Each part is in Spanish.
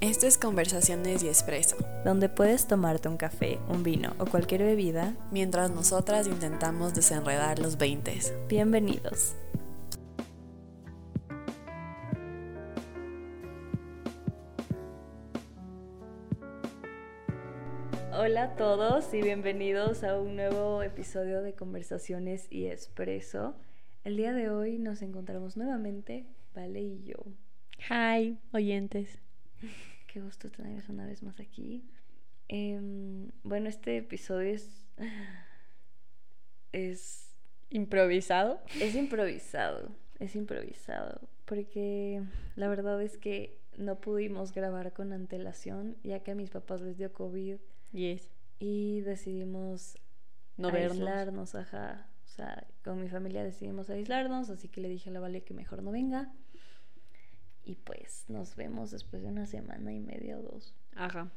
Esto es Conversaciones y Espresso, donde puedes tomarte un café, un vino o cualquier bebida mientras nosotras intentamos desenredar los 20s. Bienvenidos. Hola a todos y bienvenidos a un nuevo episodio de Conversaciones y Espresso. El día de hoy nos encontramos nuevamente, Vale y yo. Hi, oyentes. Qué gusto tenerlos una vez más aquí. Bueno, este episodio es improvisado. Es improvisado. Porque la verdad es que no pudimos grabar con antelación, ya que a mis papás les dio COVID. Yes. Y decidimos no aislarnos, ajá. O sea, con mi familia decidimos aislarnos, así que le dije a la Vale que mejor no venga. Y pues nos vemos después de una semana y media o dos. Ajá.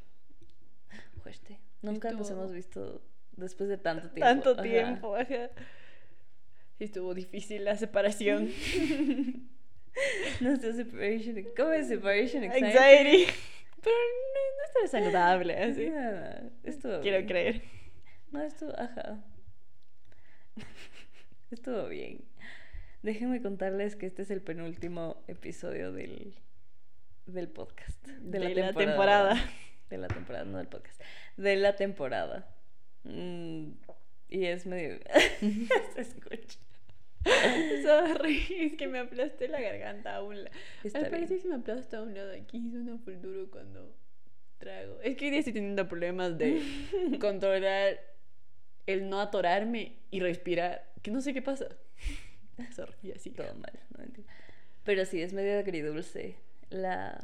Fuerte. Nunca nos hemos visto después de tanto tiempo. Tanto tiempo, ajá. Estuvo difícil la separación. No sé, separation. ¿Cómo es separation anxiety? Pero no es saludable, así. No, estuvo bien. Creer. No, estuvo, ajá. Estuvo bien. Déjenme contarles que este es el penúltimo episodio del podcast. De la temporada. De la temporada, no del podcast. De la temporada. Y es medio... Se escucha. Sorry, es que me aplasté la garganta aún. Al parecer se me aplasta un lado aquí. Suena full duro cuando trago. Es que hoy día estoy teniendo problemas de controlar el no atorarme y respirar. Que no sé qué pasa. Sorry, así. Todo mal, no entiendo. Pero sí, es medio agridulce la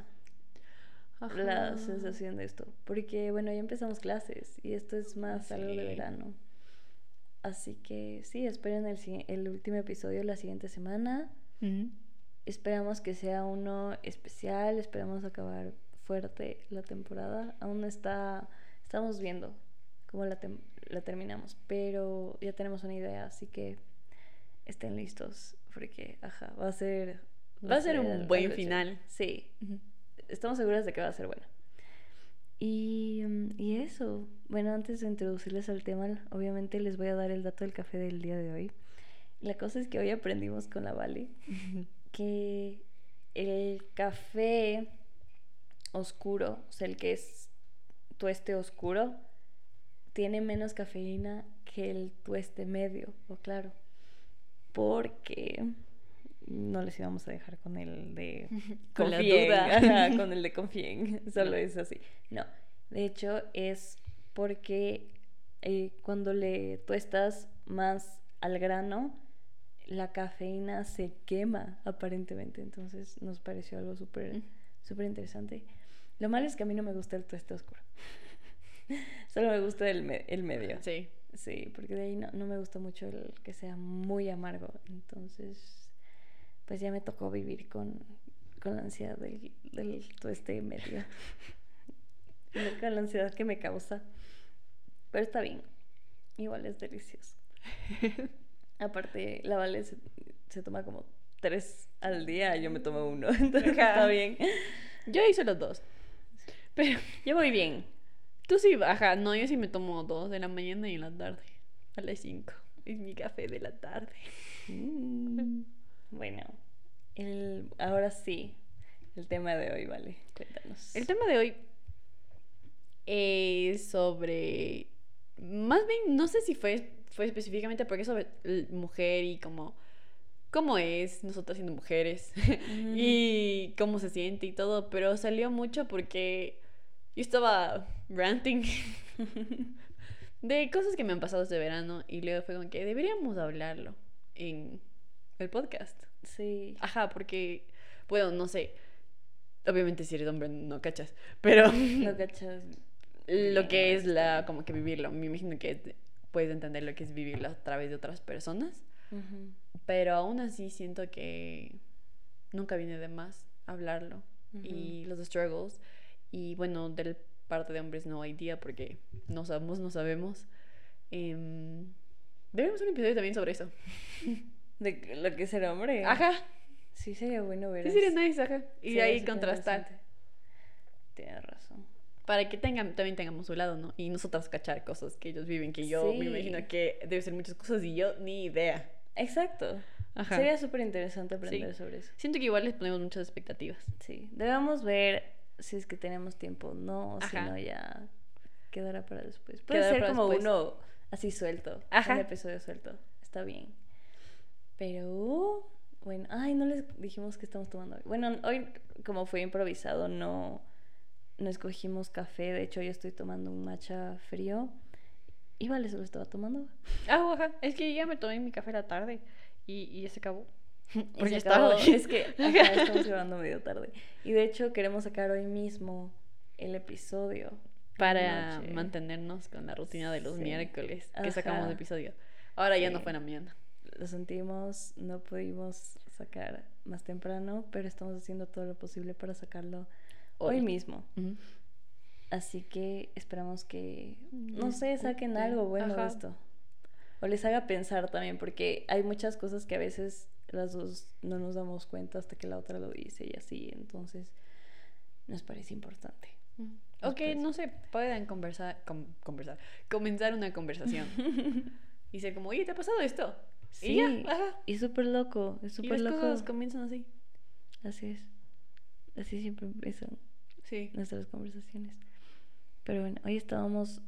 sensación de esto. Porque, bueno, ya empezamos clases y esto es más algo de verano. Así que sí, esperen el último episodio la siguiente semana. Mm-hmm. Esperamos que sea uno especial. Esperamos acabar fuerte la temporada. Aún estamos viendo cómo la terminamos, pero ya tenemos una idea, así que estén listos porque ajá, va a ser un buen final. Sí. Uh-huh. Estamos seguras de que va a ser bueno. Y eso. Bueno, antes de introducirles al tema, obviamente les voy a dar el dato del café del día de hoy. La cosa es que hoy aprendimos con la Vale que el café oscuro, o sea, el que es tueste oscuro, tiene menos cafeína que el tueste medio o claro. Porque no les íbamos a dejar con el de con confien, la duda. Ajá, con el de confien, solo es así. No, de hecho es porque cuando le tuestas más al grano, la cafeína se quema aparentemente. Entonces nos pareció algo súper interesante. Lo malo es que a mí no me gusta el tueste oscuro. Solo me gusta el medio. Sí. Sí, porque de ahí no me gusta mucho el que sea muy amargo. Entonces, pues ya me tocó vivir con la ansiedad del tueste medio. Con la ansiedad que me causa. Pero está bien. Igual es delicioso. Aparte, la Vale se toma como 3 al día. Yo me tomo 1. Entonces está bien. Yo hice los 2. Pero yo voy bien. Tú sí, ajá, no, yo sí me tomo 2 de la mañana y en la tarde, a las 5. Es mi café de la tarde. Bueno, ahora sí, el tema de hoy, Vale, cuéntanos. El tema de hoy es sobre, más bien, no sé si fue específicamente porque es sobre mujer y cómo es nosotras siendo mujeres y cómo se siente y todo, pero salió mucho porque... Yo estaba ranting de cosas que me han pasado este verano y luego fue como que deberíamos hablarlo en el podcast. Sí. Ajá, porque, bueno, no sé. Obviamente si eres hombre no cachas, pero... No cachas. Lo que es como que vivirlo. Me imagino que puedes entender lo que es vivirlo a través de otras personas. Uh-huh. Pero aún así siento que nunca viene de más hablarlo. Uh-huh. Y los struggles... Y bueno, de la parte de hombres no hay día porque no sabemos. Deberíamos hacer un episodio también sobre eso. De lo que es el hombre. Ajá. Sí, sería bueno ver. Sí, sería nice, ajá. Y sí, ahí contrastar. Tienes razón. Para que también tengamos su lado, ¿no? Y nosotras cachar cosas que ellos viven, que yo sí. Me imagino que debe ser muchas cosas y yo ni idea. Exacto. Ajá. Sería súper interesante aprender sobre eso. Siento que igual les ponemos muchas expectativas. Sí. Debemos ver si es que tenemos tiempo o no, o si no ya quedará para después. Puede quedará ser como después. Uno así suelto, un episodio suelto. Está bien. Pero bueno, ay, no les dijimos que estamos tomando hoy. Bueno, hoy como fue improvisado, no escogimos café. De hecho, yo estoy tomando un matcha frío. Y vale, se lo estaba tomando. Ah, ajá. Es que ya me tomé mi café la tarde y ya se acabó. Porque es tarde. Es que acá estamos grabando medio tarde. Y de hecho, queremos sacar hoy mismo el episodio. Para mantenernos con la rutina de los miércoles que sacamos el episodio. Ahora ya no fue en la mañana. Lo sentimos, no pudimos sacar más temprano, pero estamos haciendo todo lo posible para sacarlo hoy mismo. Uh-huh. Así que esperamos que, no sé, saquen algo bueno de esto. O les haga pensar también, porque hay muchas cosas que a veces las dos no nos damos cuenta hasta que la otra lo dice y así. Entonces, nos parece importante. Uh-huh. O que, no sé, puedan comenzar una conversación. Y ser como, oye, ¿te ha pasado esto? Sí, y ya, es súper loco. Es súper loco. Las cosas comienzan así. Así es. Así siempre empiezan nuestras conversaciones. Pero bueno, hoy estábamos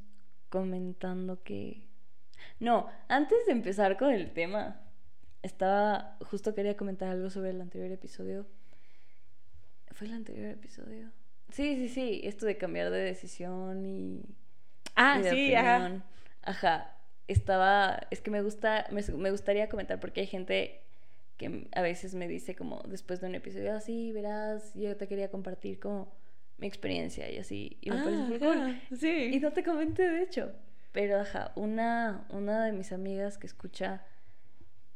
comentando que... No, antes de empezar con el tema, justo quería comentar algo sobre el anterior episodio. ¿Fue el anterior episodio? Sí, esto de cambiar de decisión y... Ah, y de opinión. Ajá. Es que me gustaría comentar, porque hay gente que a veces me dice como después de un episodio, así verás, yo te quería compartir como mi experiencia y así, y me parece muy cool. Sí. Y no te comenté de hecho, pero una de mis amigas que escucha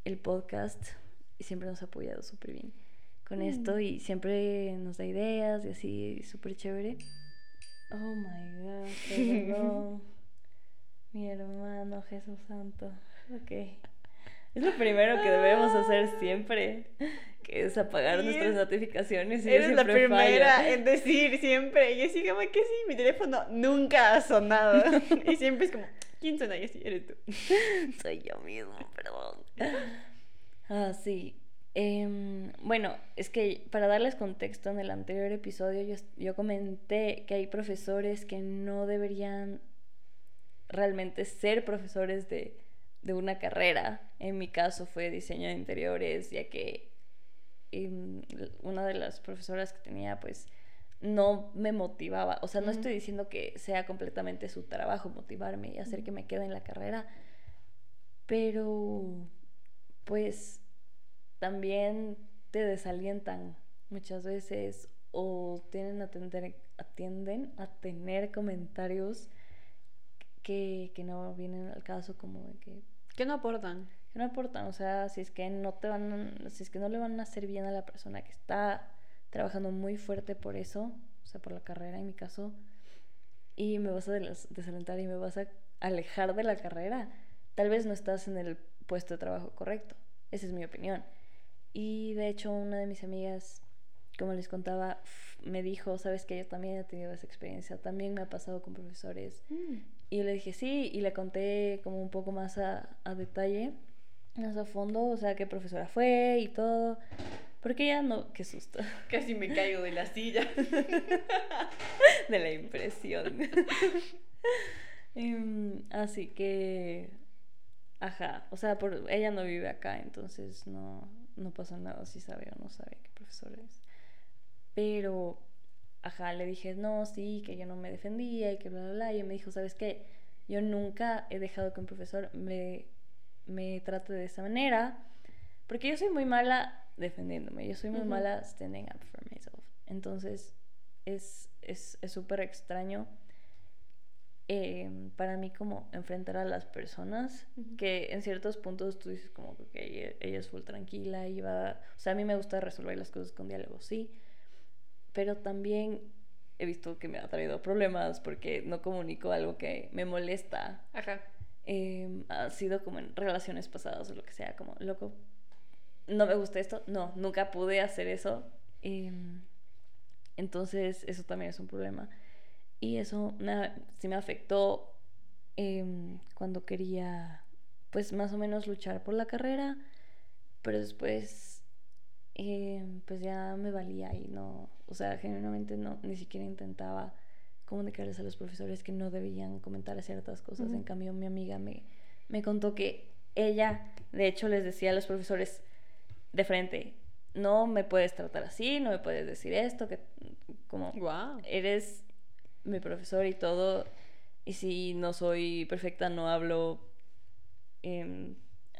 el podcast y siempre nos ha apoyado súper bien con esto y siempre nos da ideas y así, súper chévere. Oh my god, perdón. Mi hermano Jesús Santo. Okay. Es lo primero que debemos hacer siempre, que es apagar nuestras notificaciones. Y eres la primera en decir siempre. Y así como que mi teléfono nunca ha sonado. Y siempre es como, ¿quién suena? Y así, eres tú. Soy yo mismo, perdón. Ah, sí. Bueno, es que para darles contexto, en el anterior episodio yo comenté que hay profesores que no deberían realmente ser profesores de una carrera. En mi caso fue diseño de interiores, ya que una de las profesoras que tenía pues no me motivaba. O sea, no estoy diciendo que sea completamente su trabajo motivarme y hacer que me quede en la carrera, pero pues también te desalientan muchas veces o tienden a tener comentarios que no vienen al caso, como de que no aportan. Que no aportan, o sea, si es que no le van a hacer bien a la persona que está trabajando muy fuerte por eso, o sea, por la carrera en mi caso, y me vas a desalentar y me vas a alejar de la carrera, tal vez no estás en el puesto de trabajo correcto. Esa es mi opinión. Y de hecho, una de mis amigas, como les contaba, me dijo, sabes que yo también he tenido esa experiencia, también me ha pasado con profesores. Y yo le dije sí, y le conté como un poco más a detalle, más a fondo, o sea, qué profesora fue y todo. Porque ella no... ¡Qué susto! Casi me caigo de la silla. De la impresión. Así que... Ajá, o sea, ella no vive acá, entonces no pasa nada si sabe o no sabe qué profesor es. Pero... Ajá, le dije, no, sí, que yo no me defendía y que bla, bla, bla. Y me dijo, ¿sabes qué? Yo nunca he dejado que un profesor me trate de esa manera, porque yo soy muy mala defendiéndome, yo soy muy mala standing up for myself. Entonces, es súper extraño para mí como enfrentar a las personas, que en ciertos puntos tú dices como que ella es full tranquila y va... O sea, a mí me gusta resolver las cosas con diálogo, sí, pero también he visto que me ha traído problemas porque no comunico algo que me molesta. Ajá. ha sido como en relaciones pasadas o lo que sea, como, loco, no me gusta esto, no, nunca pude hacer eso, entonces eso también es un problema. Y eso sí me afectó cuando quería, pues, más o menos luchar por la carrera, pero después pues ya me valía y no, o sea, genuinamente no, ni siquiera intentaba comunicarles a los profesores que no debían comentar ciertas cosas. Uh-huh. En cambio, mi amiga me contó que ella, de hecho, les decía a los profesores de frente, no me puedes tratar así, no me puedes decir esto, que como, wow, eres mi profesor y todo, y si no soy perfecta, no hablo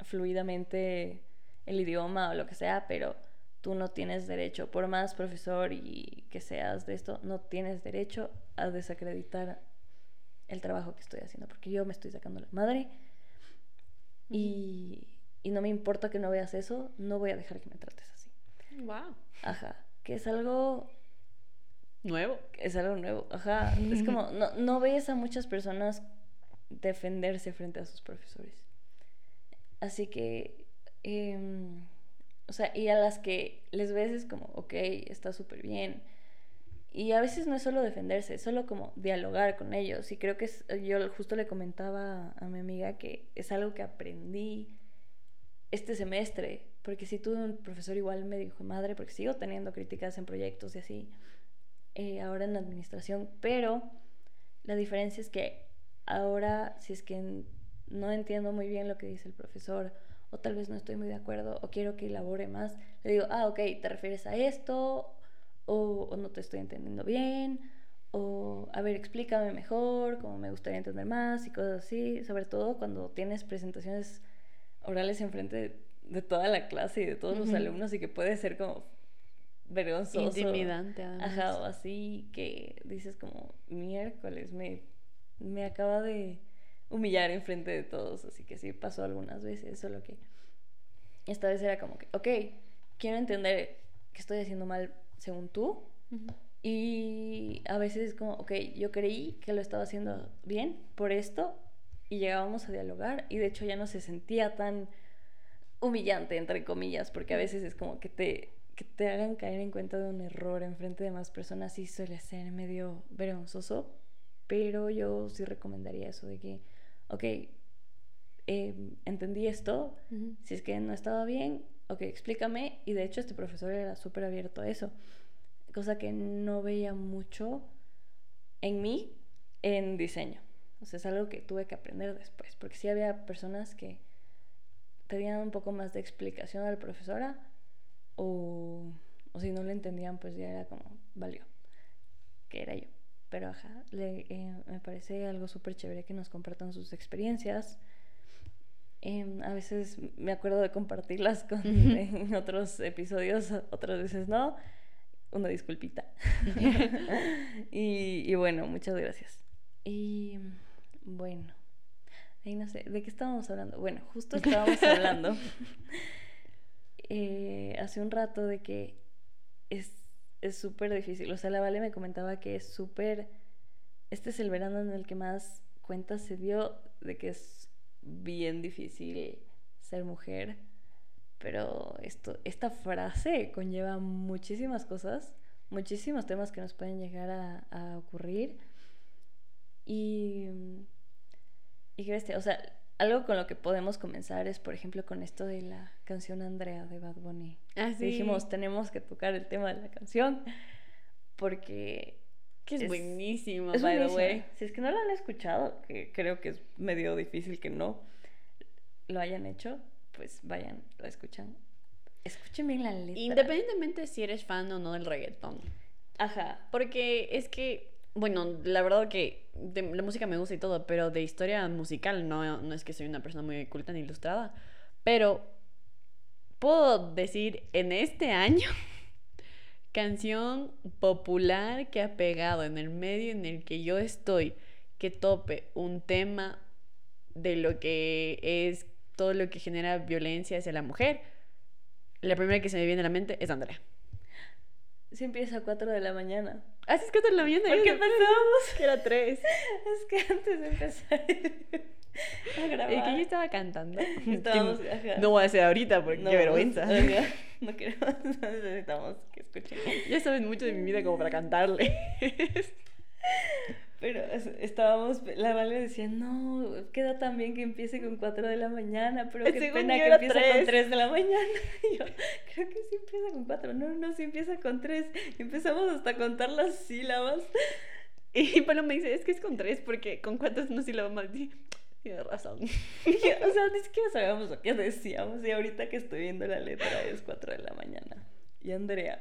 fluidamente el idioma o lo que sea, pero tú no tienes derecho, por más profesor y que seas de esto, no tienes derecho a desacreditar el trabajo que estoy haciendo, porque yo me estoy sacando la madre y no me importa que no veas eso, no voy a dejar que me trates así. Wow. Ajá, que es algo nuevo. Es algo nuevo, ajá. Es como, no ves a muchas personas defenderse frente a sus profesores. Así que, o sea, y a las que les ves es como, ok, está súper bien. Y a veces no es solo defenderse, es solo como dialogar con ellos. Y creo que yo justo le comentaba a mi amiga que es algo que aprendí este semestre, porque sí tuve un profesor igual me dijo madre, porque sigo teniendo críticas en proyectos y así, ahora en la administración, pero la diferencia es que ahora, si es que no entiendo muy bien lo que dice el profesor, o tal vez no estoy muy de acuerdo, o quiero que elabore más, le digo, ah, ok, ¿te refieres a esto? O no te estoy entendiendo bien, o a ver, explícame mejor, como me gustaría entender más, y cosas así, sobre todo cuando tienes presentaciones orales enfrente de toda la clase y de todos los alumnos, y que puede ser como vergonzoso, intimidante, además. Ajá, o así, que dices como, miércoles, me acaba de humillar enfrente de todos. Así que sí, pasó algunas veces, solo que esta vez era como que, ok, quiero entender qué estoy haciendo mal según tú, y a veces es como, ok, yo creí que lo estaba haciendo bien por esto, y llegábamos a dialogar, y de hecho ya no se sentía tan humillante, entre comillas, porque a veces es como que te hagan caer en cuenta de un error enfrente de más personas, y suele ser medio vergonzoso, pero yo sí recomendaría eso de que, ok, entendí esto, si es que no estaba bien, ok, explícame. Y de hecho este profesor era súper abierto a eso, cosa que no veía mucho en mí en diseño. O sea, es algo que tuve que aprender después, porque sí había personas que tenían un poco más de explicación a la profesora, o si no le entendían, pues ya era como, valió, que era yo. Pero ajá, me parece algo súper chévere que nos compartan sus experiencias. A veces me acuerdo de compartirlas en otros episodios, otras veces no. Una disculpita. y bueno, muchas gracias. Y bueno, ahí no sé, ¿de qué estábamos hablando? Bueno, justo estábamos hablando hace un rato de que es súper difícil. O sea, la Vale me comentaba que es súper, este es el verano en el que más cuenta se dio de que es bien difícil ser mujer, pero esta frase conlleva muchísimas cosas, muchísimos temas que nos pueden llegar a ocurrir. Y qué bestia, o sea, algo con lo que podemos comenzar es, por ejemplo, con esto de la canción Andrea de Bad Bunny. Ah, sí. Dijimos, tenemos que tocar el tema de la canción, porque que es buenísima, by the way. Si es que no la han escuchado, que creo que es medio difícil que no lo hayan hecho, pues vayan, la escuchan. Escuchen bien la letra. Independientemente si eres fan o no del reggaetón. Ajá. Porque es que, bueno, la verdad que la música me gusta y todo, pero de historia musical no es que soy una persona muy culta ni ilustrada, pero puedo decir en este año canción popular que ha pegado en el medio en el que yo estoy, que tope un tema de lo que es todo lo que genera violencia hacia la mujer, la primera que se me viene a la mente es Andrea. Sí empieza a 4 de la mañana. Ah, sí, es que te lo vi. ¿Por qué pensábamos que era 3? Es que antes de empezar a grabar. Es que yo estaba cantando. Estábamos, ajá. No voy a hacer ahorita porque no, qué vergüenza. Oiga, no queremos, no necesitamos que escuchen. Ya saben mucho de mi vida como para cantarles. Pero estábamos, la Vale decía, no, queda tan bien que empiece con 4 de la mañana, pero qué pena que empiece 3. Con 3 de la mañana. Y yo, creo que sí empieza con 4, no, sí empieza con 3. Empezamos hasta a contar las sílabas. Y Pablo me dice, es que es con 3, porque con 4 es una sílaba más. Tiene razón. Y yo, o sea, ni siquiera sabíamos lo que decíamos. Y ahorita que estoy viendo la letra es 4 de la mañana. Y Andrea.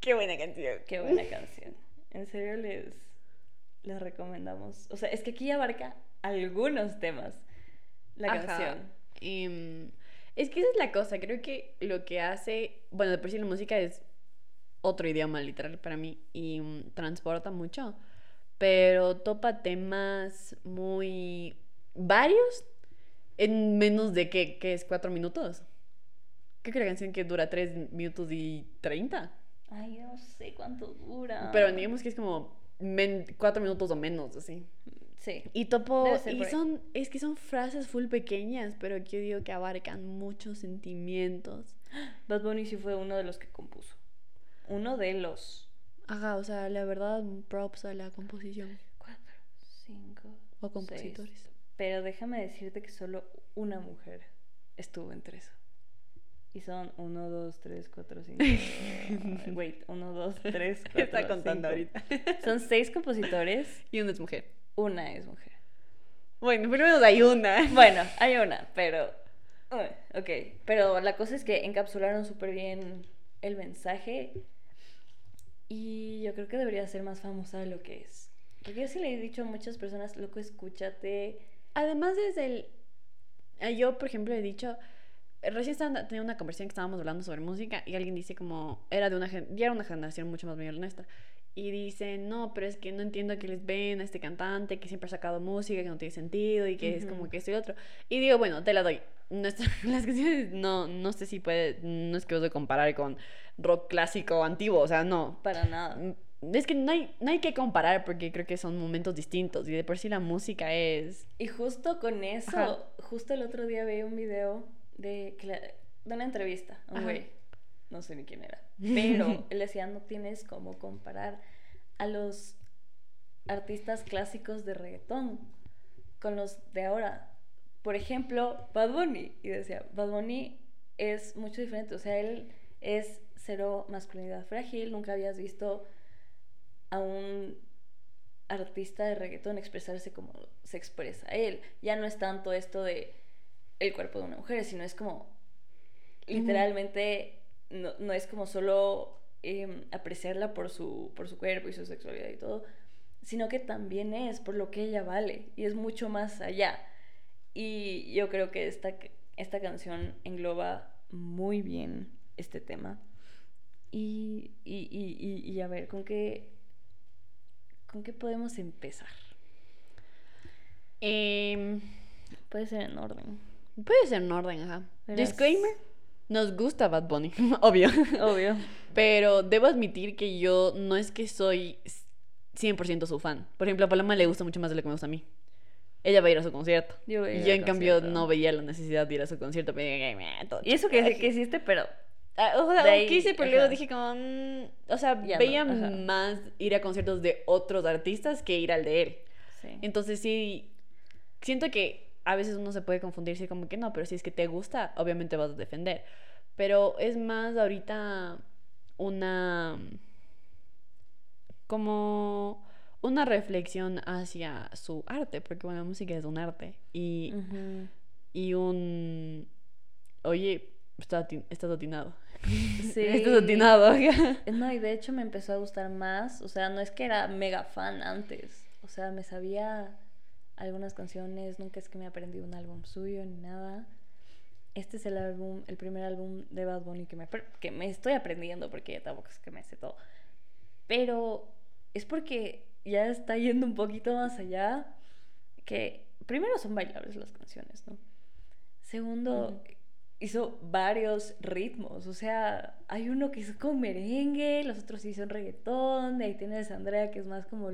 Qué buena canción. Qué buena canción. En serio les recomendamos, o sea, es que aquí abarca algunos temas la canción. Y es que esa es la cosa, creo que lo que hace, bueno, de por sí la música es otro idioma literal para mí y transporta mucho, pero topa temas muy varios en menos de que es 4 minutos. Creo que la canción que dura 3 minutos y 30. Ay, yo no sé cuánto dura, pero digamos que es como 4 minutos o menos, así. Sí. Y topo. Y son. Es que son frases full pequeñas, pero que yo digo que abarcan muchos sentimientos. Bad Bunny sí fue uno de los que compuso. Uno de los. Ajá, o sea, la verdad, props a la composición. 4, 5. O compositores. 6. Pero déjame decirte que solo una mujer estuvo entre eso. Y son 1, 2, 3, 4, 5. Wait, 1, 2, 3, 4, está contando 5. Ahorita. Son 6 compositores. Y una es mujer. Una es mujer. Bueno, por lo menos hay una. Bueno, hay una, pero. Ok. Pero la cosa es que encapsularon súper bien el mensaje. Y yo creo que debería ser más famosa de lo que es. Porque yo sí le he dicho a muchas personas, loco, escúchate. Además, desde el. Yo, por ejemplo, he dicho. Recién tenía una conversación que estábamos hablando sobre música y alguien dice como, ya era una generación mucho más mayor en esta, y dice, no, pero es que no entiendo que les ven a este cantante que siempre ha sacado música que no tiene sentido y que es como que esto y otro. Y digo, bueno, te la doy. Las canciones, no sé si puede, no es que os voy a comparar con rock clásico antiguo, o sea, no. Para nada. Es que no hay que comparar porque creo que son momentos distintos y de por sí la música es... Y justo con eso, ajá. Justo el otro día vi un video... de una entrevista, un güey, no sé ni quién era, pero él decía, no tienes cómo comparar a los artistas clásicos de reggaetón con los de ahora, por ejemplo Bad Bunny, y decía, Bad Bunny es mucho diferente, o sea, él es cero masculinidad frágil, nunca habías visto a un artista de reggaetón expresarse como se expresa él, ya no es tanto esto de el cuerpo de una mujer, sino es como literalmente no es como solo apreciarla por su cuerpo y su sexualidad y todo, sino que también es por lo que ella vale y es mucho más allá, y yo creo que esta canción engloba muy bien este tema y a ver, ¿con qué podemos empezar? Puede ser en orden. Puede ser en orden, ajá. Disclaimer, nos gusta Bad Bunny, obvio. Pero debo admitir que yo no es que soy 100% su fan. Por ejemplo, a Paloma le gusta mucho más de lo que me gusta a mí. Ella va a ir a su concierto. Yo en cambio no veía la necesidad de ir a su concierto. Y eso que hiciste, pero... O sea, aunque hice, pero luego dije como... o sea, ya veía más ir a conciertos de otros artistas que ir al de él. Sí. Entonces sí, siento que... A veces uno se puede confundirse como que no, pero si es que te gusta, obviamente vas a defender. Pero es más ahorita como una reflexión hacia su arte, porque bueno, la música es un arte y un... Oye, estás atinado. Sí. Estás atinado. No, y de hecho me empezó a gustar más, o sea, no es que era mega fan antes, o sea, me sabía... algunas canciones, nunca es que me aprendí un álbum suyo ni nada. Este es el primer álbum de Bad Bunny que me estoy aprendiendo, porque ya tampoco es que me sé todo, pero es porque ya está yendo un poquito más allá, que primero son bailables las canciones, ¿no? Segundo, hizo varios ritmos, o sea, hay uno que es con merengue, los otros sí son reggaetón, de ahí tienes a Andrea que es más como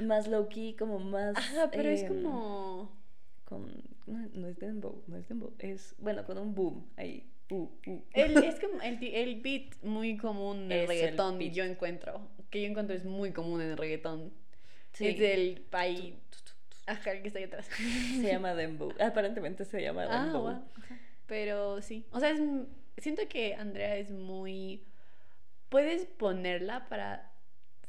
más low key, como más... Ajá, pero es como... No es dembow, es, bueno, con un boom ahí. Es como el beat muy común del reggaetón, yo encuentro es muy común en el reggaetón. Sí. Es del país. Ajá, el que está ahí atrás. Se llama Dembow. Aparentemente se llama Dembow. Wow. Pero sí. O sea, siento que Andrea es muy... Puedes ponerla para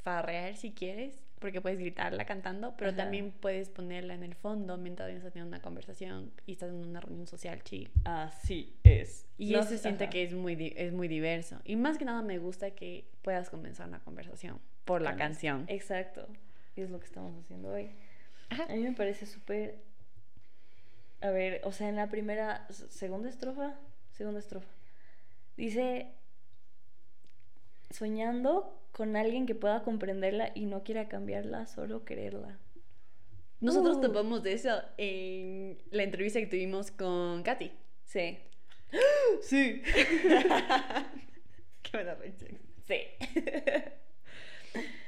farrear si quieres, porque puedes gritarla cantando, pero también puedes ponerla en el fondo mientras estás teniendo una conversación y estás en una reunión social chill. Así es. Y eso siento que es muy diverso. Y más que nada me gusta que puedas comenzar una conversación por la canción. Exacto. Y es lo que estamos haciendo hoy. Ajá. A mí me parece súper... A ver, o sea, en la primera... Segunda estrofa. Dice... Soñando con alguien que pueda comprenderla y no quiera cambiarla, solo quererla. Nosotros topamos de eso en la entrevista que tuvimos con Katy. Sí. ¡Sí! ¡Qué buena reacción! Sí.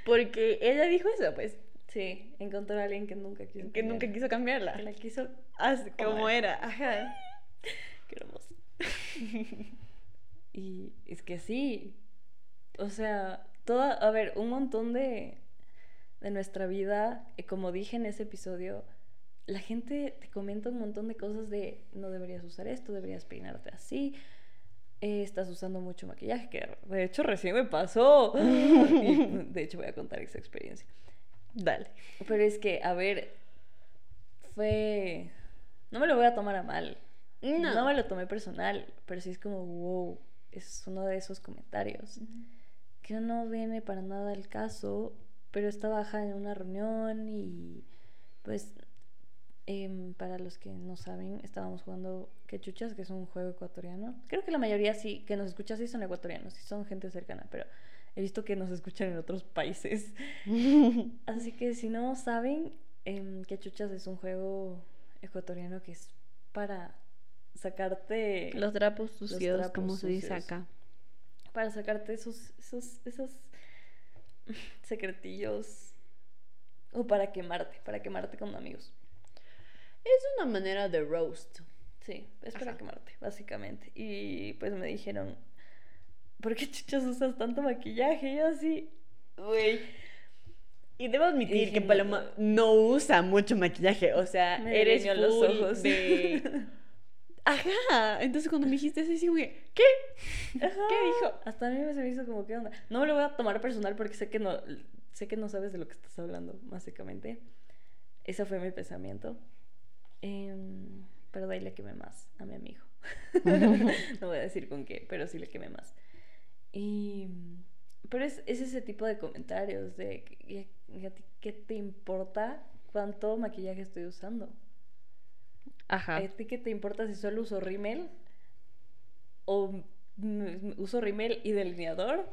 Porque ella dijo eso, pues. Sí, encontró a alguien que nunca quiso cambiarla. Que la quiso como era. Ajá. Qué hermoso. Y es que sí. O sea, a ver, un montón de nuestra vida, como dije en ese episodio, la gente te comenta un montón de cosas de no deberías usar esto, deberías peinarte así, estás usando mucho maquillaje, que de hecho recién me pasó. Y, de hecho, voy a contar esa experiencia. Dale. Pero es que, a ver, fue... No me lo voy a tomar a mal. No. No me lo tomé personal, pero sí es como, wow, es uno de esos comentarios. Uh-huh. Que no viene para nada el caso, pero estaba baja en una reunión y pues, para los que no saben, estábamos jugando Quechuchas, que es un juego ecuatoriano. Creo que la mayoría sí, que nos escucha sí son ecuatorianos, sí son gente cercana, pero... He visto que nos escuchan en otros países. Así que si no saben, Quechuchas es un juego ecuatoriano que es para sacarte... Los trapos sucios, como se dice acá. Para sacarte esos secretillos. O para quemarte con amigos. Es una manera de roast. Sí, es para quemarte, básicamente. Y pues me dijeron... ¿Por qué chuchas usas tanto maquillaje? Y así, güey. Y debo admitir que Paloma no usa mucho maquillaje. O sea, eres full los ojos de... Ajá. Entonces cuando me dijiste eso, sí, güey, ¿qué? Ajá. ¿Qué dijo? Hasta a mí me hizo como, ¿qué onda? No me lo voy a tomar personal porque sé que no sabes de lo que estás hablando, básicamente. Ese fue mi pensamiento. Pero de ahí le quemé más a mi amigo. No voy a decir con qué, pero sí le quemé más. Y... Pero es ese tipo de comentarios de ¿qué te importa cuánto maquillaje estoy usando? Ajá. ¿A ti qué te importa si solo uso rímel? ¿O uso rímel y delineador?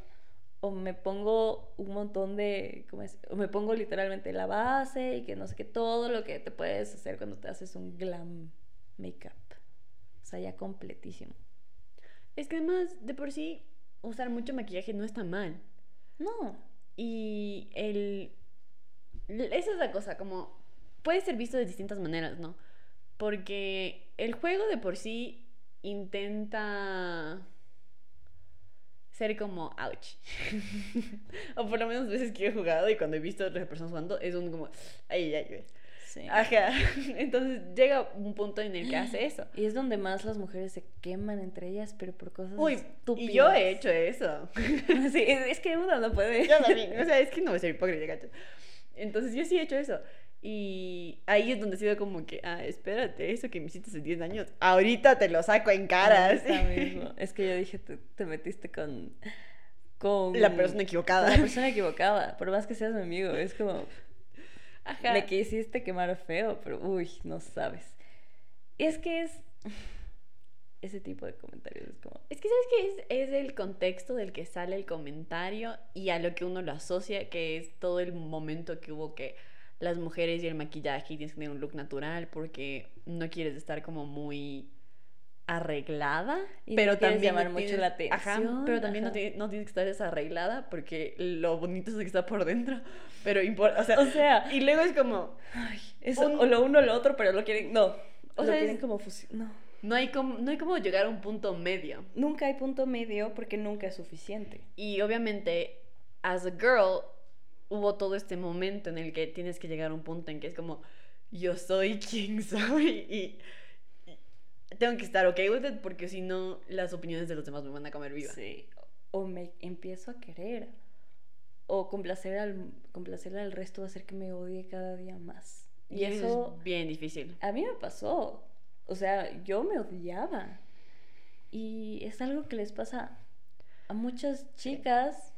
¿O me pongo un montón de... ¿Cómo es? ¿O me pongo literalmente la base y que no sé qué? Todo lo que te puedes hacer cuando te haces un glam makeup. O sea, ya completísimo. Es que además, de por sí... Usar mucho maquillaje no está mal. No. Y esa es la cosa, como... Puede ser visto de distintas maneras, ¿no? Porque el juego de por sí intenta ser como... ¡Ouch! O por lo menos veces que he jugado y cuando he visto a otras personas jugando, es un como... ¡Ay! Sí. Ajá. Entonces llega un punto en el que hace eso. Y es donde más las mujeres se queman entre ellas, pero por cosas estúpidas. Y yo he hecho eso. Sí, es que uno no puede. Yo también. O sea, es que no voy a ser hipócrita, gacho. Entonces yo sí he hecho eso. Y ahí es donde he sido como que, espérate, eso que me hiciste hace 10 años, ahorita te lo saco en cara. Sí. Mismo. Es que yo dije, te metiste con la persona equivocada. Con la persona equivocada. Por más que seas mi amigo, es como... Ajá. Me quisiste quemar feo, pero uy, no sabes. Es que es ese tipo de comentarios es como... Es que sabes que es el contexto del que sale el comentario y a lo que uno lo asocia, que es todo el momento que hubo que las mujeres y el maquillaje, y tienes que tener un look natural porque no quieres estar como muy arreglada, y pero también llamar no mucho la atención. Ajá, pero también no tienes que estar desarreglada, porque lo bonito es que está por dentro, pero importa, o sea, y luego es como ay, eso, o lo uno o lo otro, pero lo quieren, no, o sea, quieren como fusión, no hay como llegar a un punto medio. Nunca hay punto medio porque nunca es suficiente. Y obviamente, as a girl, hubo todo este momento en el que tienes que llegar a un punto en que es como, yo soy quien soy y tengo que estar okay with it, porque si no, las opiniones de los demás me van a comer viva. Sí. O me empiezo a querer, o complacer al resto va a hacer que me odie cada día más. Y eso es bien difícil. A mí me pasó. O sea, yo me odiaba. Y es algo que les pasa a muchas chicas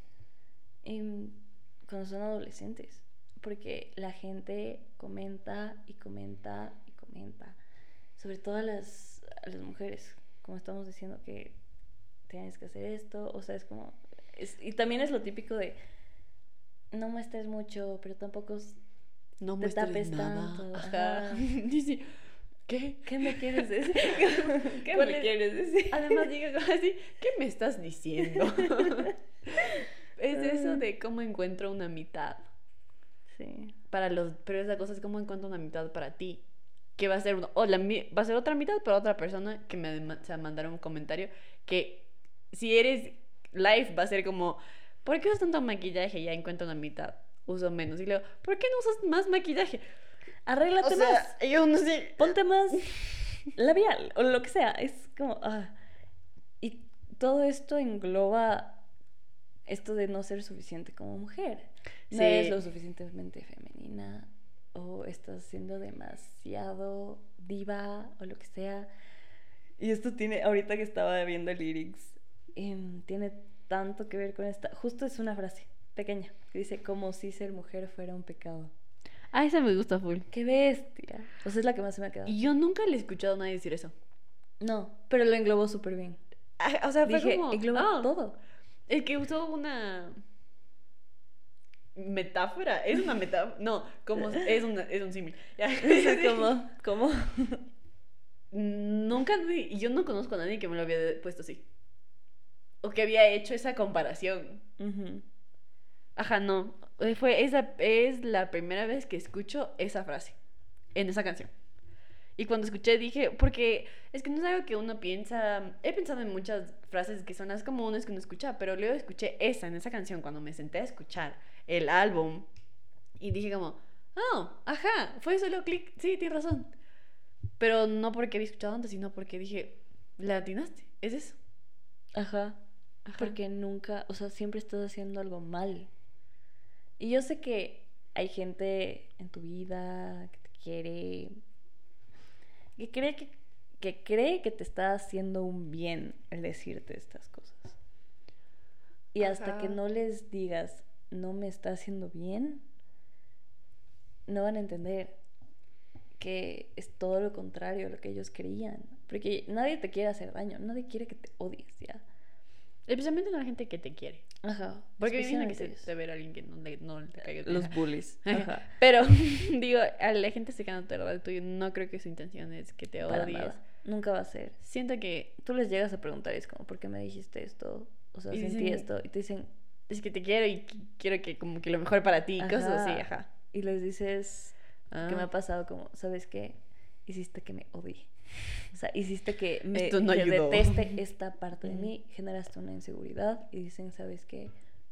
cuando son adolescentes, porque la gente comenta y comenta y comenta. Sobre todo a las mujeres, como estamos diciendo que tienes que hacer esto, o sea, es como... y también es lo típico de no muestres mucho, pero tampoco no te tapes nada. Tanto. Ajá. Dice, ¿qué? ¿Qué me quieres decir? ¿Qué me quieres decir? Además digo así, ¿qué me estás diciendo? Es eso de cómo encuentro una mitad. Sí. Pero esa cosa es cómo encuentro una mitad para ti. Que va a ser va a ser otra mitad para otra persona que se mandaron un comentario que si eres live va a ser como, ¿por qué usas tanto maquillaje? Ya encuentro una mitad, uso menos. Y luego, ¿por qué no usas más maquillaje? Arréglate, o sea, más, yo no sé, ponte más labial o lo que sea. Es como y todo esto engloba esto de no ser suficiente como mujer. No sí. eres lo suficientemente femenina, o estás siendo demasiado diva o lo que sea. Y esto tiene, ahorita que estaba viendo lyrics, tiene tanto que ver con esta, justo es una frase pequeña que dice, como si ser mujer fuera un pecado. Ah, esa me gusta full. ¡Qué bestia! O sea, es la que más se me ha quedado. Y yo nunca le he escuchado a nadie decir eso. No, pero lo englobó súper bien. Ah, o sea, fue como... englobó todo. El que usó una... metáfora, es una metáfora, no, como es un símil. ¿Cómo? Nunca, yo no conozco a nadie que me lo había puesto así, o que había hecho esa comparación. Uh-huh. Ajá, no, es la primera vez que escucho esa frase en esa canción. Y cuando escuché dije, porque es que no es algo que uno piensa. He pensado en muchas frases que son las comunes que uno escucha, pero luego escuché esa en esa canción cuando me senté a escuchar el álbum y dije como, ajá, fue solo clic, sí, tienes razón. Pero no porque había escuchado antes, sino porque dije, la atinaste, es eso. Ajá. Porque nunca, o sea, siempre estás haciendo algo mal. Y yo sé que hay gente en tu vida que te quiere, que cree que te está haciendo un bien el decirte estas cosas. Y hasta que no les digas, no me está haciendo bien, no van a entender que es todo lo contrario a lo que ellos creían. Porque nadie te quiere hacer daño, nadie quiere que te odies, ya. Especialmente la gente que te quiere. Ajá. Porque viene que se ver a alguien que no te caiga. Los bullies. Ajá. Pero, digo, a la gente se queda aterrada de tuyo. No creo que su intención es que te odies. Para nada. Nunca va a ser. Siento que tú les llegas a preguntar, es como, ¿por qué me dijiste esto? O sea, sentí esto. Y te dicen, es que te quiero y quiero que como que lo mejor para ti. Ajá. Cosas así, ajá. Y les dices, ¿qué me ha pasado? Como, ¿sabes qué? Hiciste que me odie. O sea, hiciste que me deteste esta parte de mí, generaste una inseguridad y dicen, ¿sabes qué?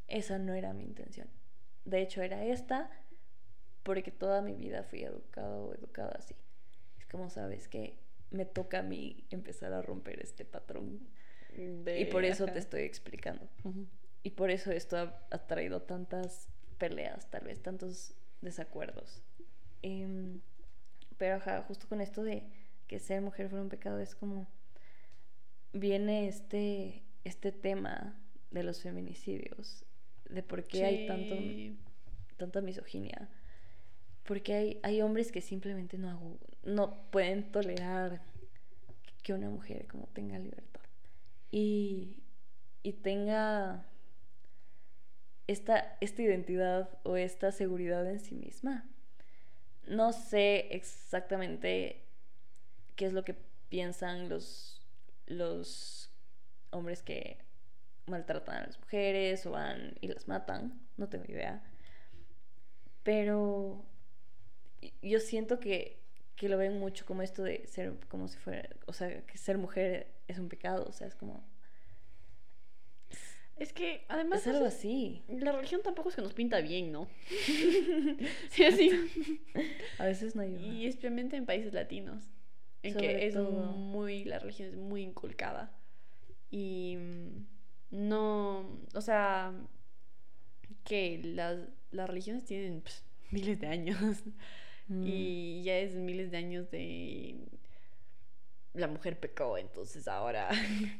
Esa no era mi intención. De hecho, era esta, porque toda mi vida fui educado o educada así. Es como, ¿sabes qué? Me toca a mí empezar a romper este patrón. Y por eso te estoy explicando. Uh-huh. Y por eso esto ha traído tantas peleas, tal vez, tantos desacuerdos. Pero ajá, justo con esto de que ser mujer fuera un pecado, es como viene este tema de los feminicidios, de por qué hay tanta misoginia, porque hay hombres que simplemente no pueden tolerar que una mujer como tenga libertad y tenga esta identidad o esta seguridad en sí misma. No sé exactamente qué es lo que piensan los los hombres que maltratan a las mujeres o van y las matan, no tengo idea, pero yo siento que lo ven mucho como esto de ser como si fuera, o sea, que ser mujer es un pecado, o sea, es como... Es que, además... Es algo así. La religión tampoco es que nos pinta bien, ¿no? Sí, así. A veces no ayuda. Y especialmente en países latinos, en sobre que es todo... muy... La religión es muy inculcada. Y no... O sea, que las religiones tienen miles de años. Y ya es miles de años de... La mujer pecó, entonces ahora...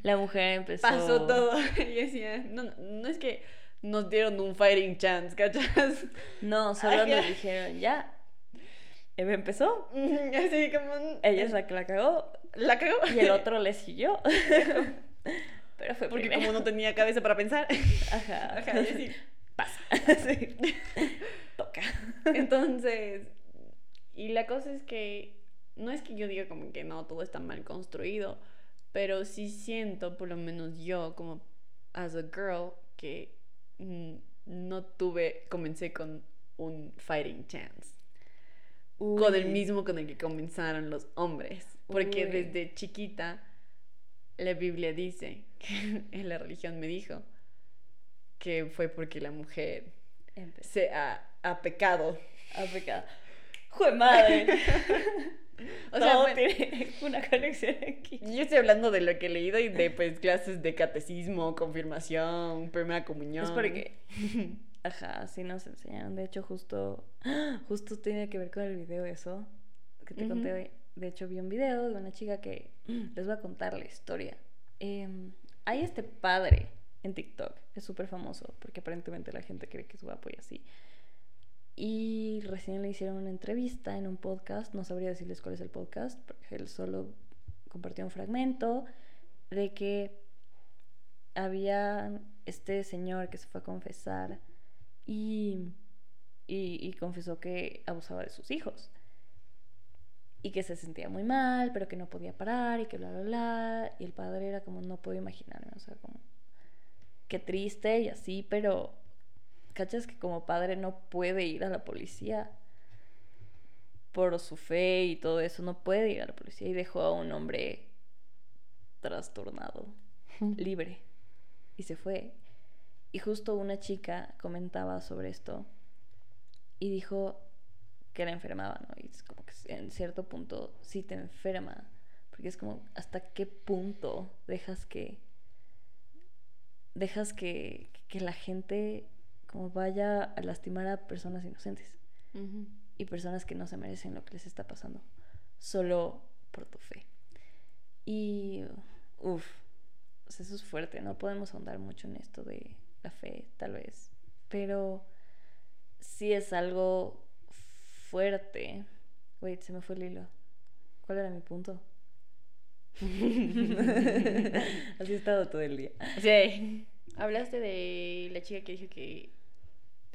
La mujer empezó... Pasó todo. Y decía... No es que nos dieron un fighting chance, ¿cachas? No, solo nos dijeron, ya... Eva empezó. Así como... Ella es la que la cagó. La cagó. Y el otro le siguió. Pero fue porque primero, como no tenía cabeza para pensar. Ajá. Decir, pasa. Sí. Toca. Entonces... Y la cosa es que... No es que yo diga como que no, todo está mal construido, pero sí siento, por lo menos yo, como as a girl, que comencé con un fighting chance. Uy. Con el mismo con el que comenzaron los hombres. Porque uy, desde chiquita la Biblia dice, en la religión me dijo, que fue porque la mujer ha pecado. Ha pecado. ¡Jue madre! O sea, todo tiene una conexión aquí. Yo estoy hablando de lo que he leído y de pues clases de catecismo, confirmación, primera comunión. Es porque, ajá, sí nos enseñaron. De hecho, justo tiene que ver con el video eso que te conté hoy. De hecho, vi un video de una chica que les voy a contar la historia. Hay este padre en TikTok, es súper famoso porque aparentemente la gente cree que es guapo y así. Y recién le hicieron una entrevista en un podcast, no sabría decirles cuál es el podcast, porque él solo compartió un fragmento de que había este señor que se fue a confesar y confesó que abusaba de sus hijos y que se sentía muy mal, pero que no podía parar y que bla, bla, bla. Y el padre era como, no puedo imaginarme, o sea, como, qué triste y así, pero... ¿Cachas que como padre no puede ir a la policía por su fe y todo eso? No puede ir a la policía y dejó a un hombre trastornado, libre, y se fue. Y justo una chica comentaba sobre esto y dijo que la enfermaba, ¿no? Y es como que en cierto punto sí te enferma, porque es como hasta qué punto dejas que la gente... como vaya a lastimar a personas inocentes y personas que no se merecen lo que les está pasando solo por tu fe. Y o sea, eso es fuerte. No podemos ahondar mucho en esto de la fe, tal vez, pero sí es algo fuerte. Wait, se me fue el hilo. ¿Cuál era mi punto? Así he estado todo el día. Sí. Hablaste de la chica que dijo que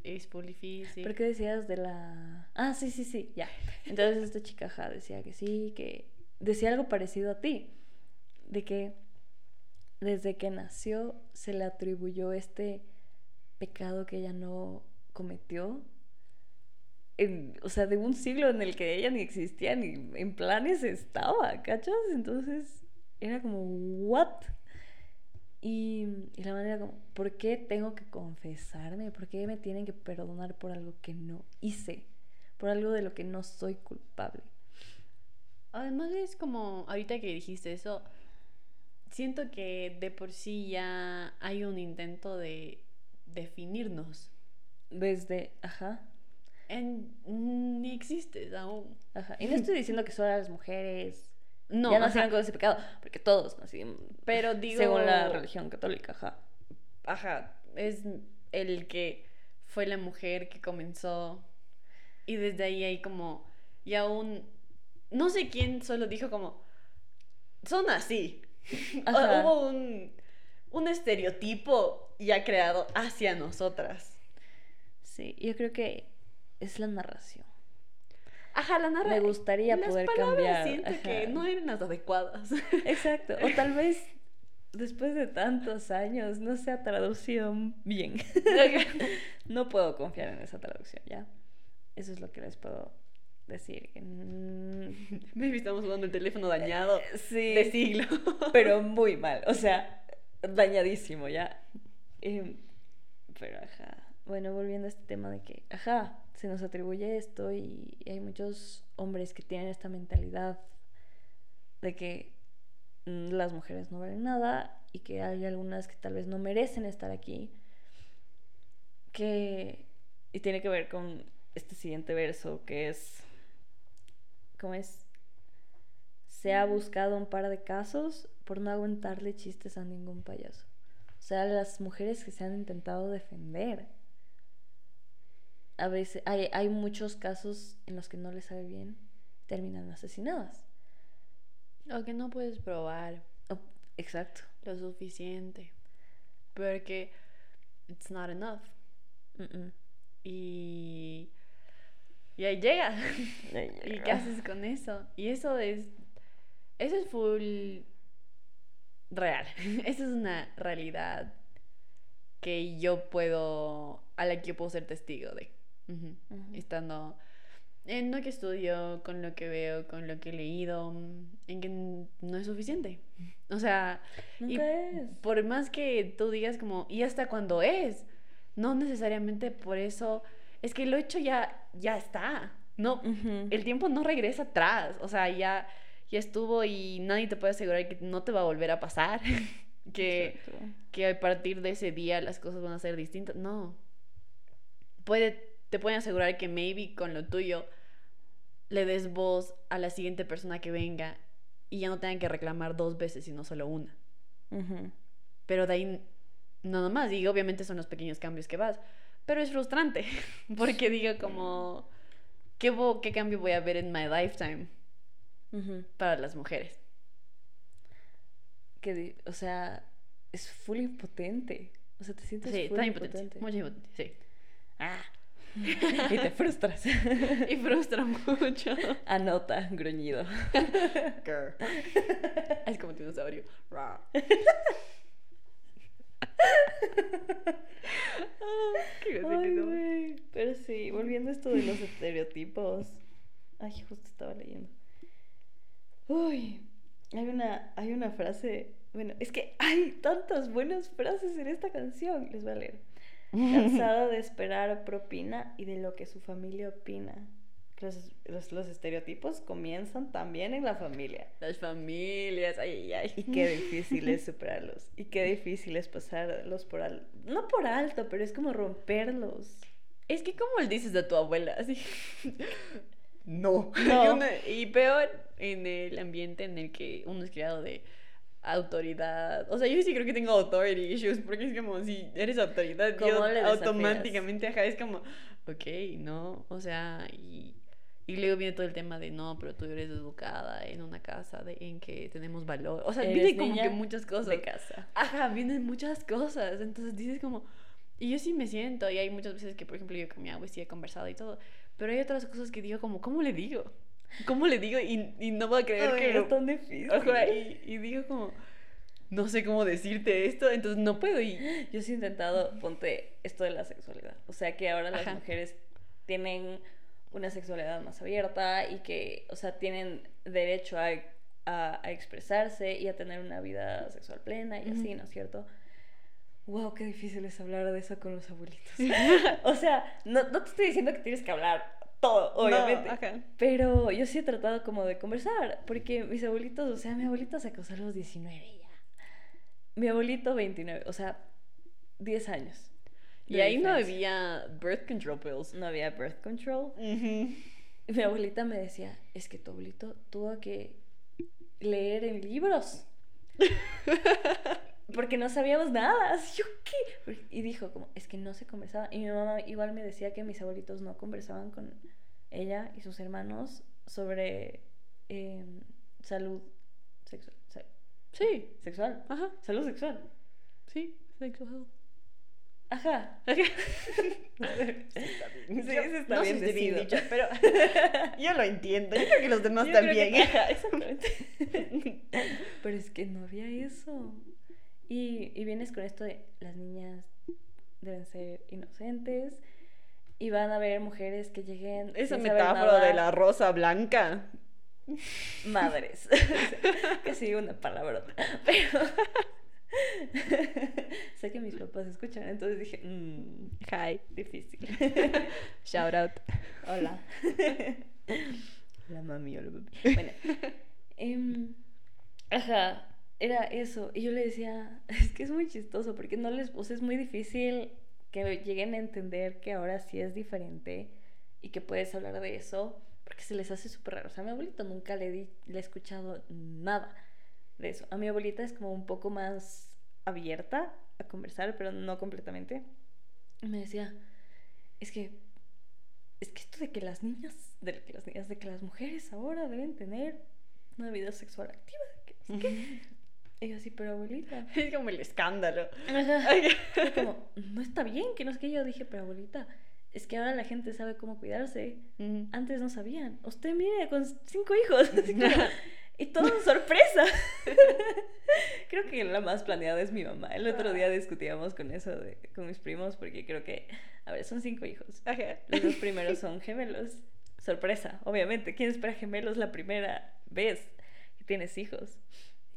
es polifísica. ¿Pero qué decías de la...? Ah, sí, ya. Entonces esta chica decía que sí, que... Decía algo parecido a ti, de que desde que nació se le atribuyó este pecado que ella no cometió. O sea, de un siglo en el que ella ni existía, ni en planes estaba, ¿cachas? Entonces era como, ¿what? Y la manera como, ¿por qué tengo que confesarme? ¿Por qué me tienen que perdonar por algo que no hice? Por algo de lo que no soy culpable. Además es como, ahorita que dijiste eso, siento que de por sí ya hay un intento de definirnos. Desde, ajá. Ni existes aún. Ajá. Y no estoy diciendo que solo las mujeres... No, ya nacieron con ese pecado, porque todos nacieron, pero digo, según la religión católica, ajá, es el que fue la mujer que comenzó y desde ahí hay como, y aún no sé quién solo dijo como son así. Hubo un estereotipo ya creado hacia nosotras. Sí, yo creo que es la narración. Ajá, la narra. Me gustaría las poder cambiar. Siento ajá. que no eran las adecuadas. Exacto. O tal vez después de tantos años no se ha traducido bien. Okay. No puedo confiar en esa traducción, ¿ya? Eso es lo que les puedo decir. Maybe estamos usando el teléfono dañado sí, de siglo. Pero muy mal, o sea, dañadísimo, ¿ya? Pero ajá. Bueno, volviendo a este tema de que, ajá, se nos atribuye esto y hay muchos hombres que tienen esta mentalidad de que las mujeres no valen nada y que hay algunas que tal vez no merecen estar aquí. Que... y tiene que ver con este siguiente verso que es... ¿cómo es? Se ha buscado un par de casos por no aguantarle chistes a ningún payaso. O sea, las mujeres que se han intentado defender... a veces hay muchos casos en los que no les sale bien, terminan asesinadas. O que no puedes probar. Oh, exacto. Lo suficiente. Porque it's not enough. Mm-mm. Y ahí llega. ¿Y qué haces con eso? Y eso es full real. Eso es una realidad que yo puedo, a la que yo puedo ser testigo de. Uh-huh. Uh-huh. Estando en lo que estudio, con lo que veo, con lo que he leído, en que no es suficiente. O sea, y por más que tú digas como, y hasta cuando es, no necesariamente por eso, es que lo hecho ya está. No, uh-huh. El tiempo no regresa atrás. O sea, ya estuvo y nadie te puede asegurar que no te va a volver a pasar. que a partir de ese día las cosas van a ser distintas. No. Te pueden asegurar que maybe con lo tuyo le des voz a la siguiente persona que venga y ya no tengan que reclamar dos veces, sino solo una. Uh-huh. Pero de ahí nada más. Y obviamente son los pequeños cambios que vas. Pero es frustrante. Porque digo como... ¿Qué cambio voy a ver en my lifetime? Uh-huh. Para las mujeres. Que, o sea, es full impotente. O sea, te sientes sí, full impotente. Muy impotente, sí. Ah... y te frustras. Y frustra mucho. Anota, gruñido. Girl. Es como un dinosaurio. Ay, pero sí, volviendo a esto de los estereotipos. Ay, justo estaba leyendo. Uy, hay una frase. Bueno, es que hay tantas buenas frases en esta canción. Les voy a leer. Cansada de esperar propina y de lo que su familia opina. Los estereotipos comienzan también en la familia. Las familias, ay, ay. Y qué difícil es superarlos. Y qué difícil es pasarlos por alto. No por alto, pero es como romperlos. Es que como le dices a tu abuela, así. No. Y peor en el ambiente en el que uno es criado de... autoridad, o sea, yo sí creo que tengo authority issues, porque es como si eres autoridad, yo automáticamente, ajá, es como, okay, no, o sea, y luego viene todo el tema de, no, pero tú eres educada en una casa en que tenemos valor, o sea, viene como que muchas cosas de casa, ajá, vienen muchas cosas, entonces dices como, y yo sí me siento, y hay muchas veces que, por ejemplo, yo con mi abuela sí he conversado y todo, pero hay otras cosas que digo como, ¿Cómo le digo? Y no voy a creer que es tan difícil. Ojalá, y digo como, no sé cómo decirte esto, entonces no puedo. Y yo sí he intentado, ponte esto de la sexualidad. O sea, que ahora las ajá. mujeres tienen una sexualidad más abierta y que, o sea, tienen derecho a expresarse y a tener una vida sexual plena y así, ¿no es cierto? Wow, qué difícil es hablar de eso con los abuelitos. O sea, no te estoy diciendo que tienes que hablar todo, obviamente, no, pero yo sí he tratado como de conversar, porque mis abuelitos, o sea, mi abuelita se casó a los 19 ya, mi abuelito 29, o sea, 10 años. Y ahí no había birth control pills. No había birth control. Uh-huh. Mi abuelita me decía, es que tu abuelito tuvo que leer en libros, porque no sabíamos nada. Así, ¿yo qué? Y dijo como, es que no se conversaba. Y mi mamá igual me decía que mis abuelitos no conversaban con ella y sus hermanos sobre salud sexual. Sí, sexual. Ajá. Salud sexual. Sí, sexual. Ajá. Sí, está bien, pero yo lo entiendo. Yo creo que los demás también. Ajá, exactamente. Pero es que no había eso. Y vienes con esto de las niñas deben ser inocentes y van a haber mujeres que lleguen. Esa metáfora de la rosa blanca. Madres. Casi una palabra. Pero sé que mis papás escuchan, entonces dije hi, difícil. Shout out. Hola. Hola mami, hola papi. Bueno, ajá, era eso. Y yo le decía, es que es muy chistoso porque no les, o sea, es muy difícil que lleguen a entender que ahora sí es diferente y que puedes hablar de eso, porque se les hace súper raro. O sea, a mi abuelito nunca le he escuchado nada de eso. A mi abuelita es como un poco más abierta a conversar, pero no completamente. Y me decía, es que esto de que las mujeres ahora deben tener una vida sexual activa, es que... Y yo así, pero abuelita... Es como el escándalo. Es como, no está bien, que no es que yo dije, pero abuelita... Es que ahora la gente sabe cómo cuidarse. Uh-huh. Antes no sabían. Usted, mire, con 5 hijos. Y todo es sorpresa. Creo que la más planeada es mi mamá. El otro día discutíamos con eso con mis primos, porque creo que... A ver, son 5 hijos. Ajá. Los 2 primeros son gemelos. Sorpresa, obviamente. ¿Quién espera gemelos la primera vez que tienes hijos?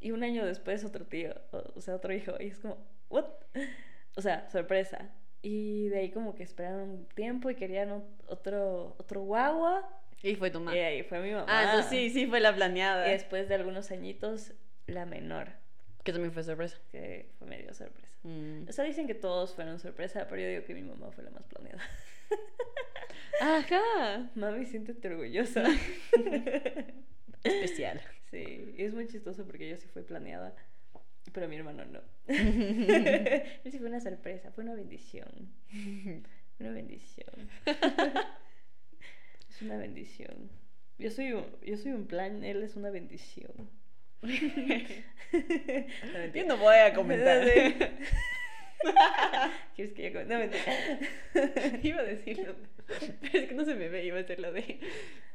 Y un año después otro tío, otro hijo. Y es como, ¿what? O sea, sorpresa. Y de ahí como que esperaron un tiempo y querían otro guagua. Y fue tu mamá. Y ahí fue mi mamá. Ah, no, sí, fue la planeada. Y después de algunos añitos, la menor. Que también fue sorpresa. Que fue medio sorpresa. Mm. O sea, dicen que todos fueron sorpresa, pero yo digo que mi mamá fue la más planeada. Ajá. Mami, siéntete orgullosa. Especial. Sí, es muy chistoso porque yo sí fui planeada. Pero mi hermano no. Él sí fue una sorpresa, fue una bendición. Una bendición. Es una bendición. Yo soy un plan, él es una bendición. No, yo no voy a comentar. ¿Quieres que yo comente? No, mentira. Iba a decirlo, pero es que no se me ve, iba a hacer lo de...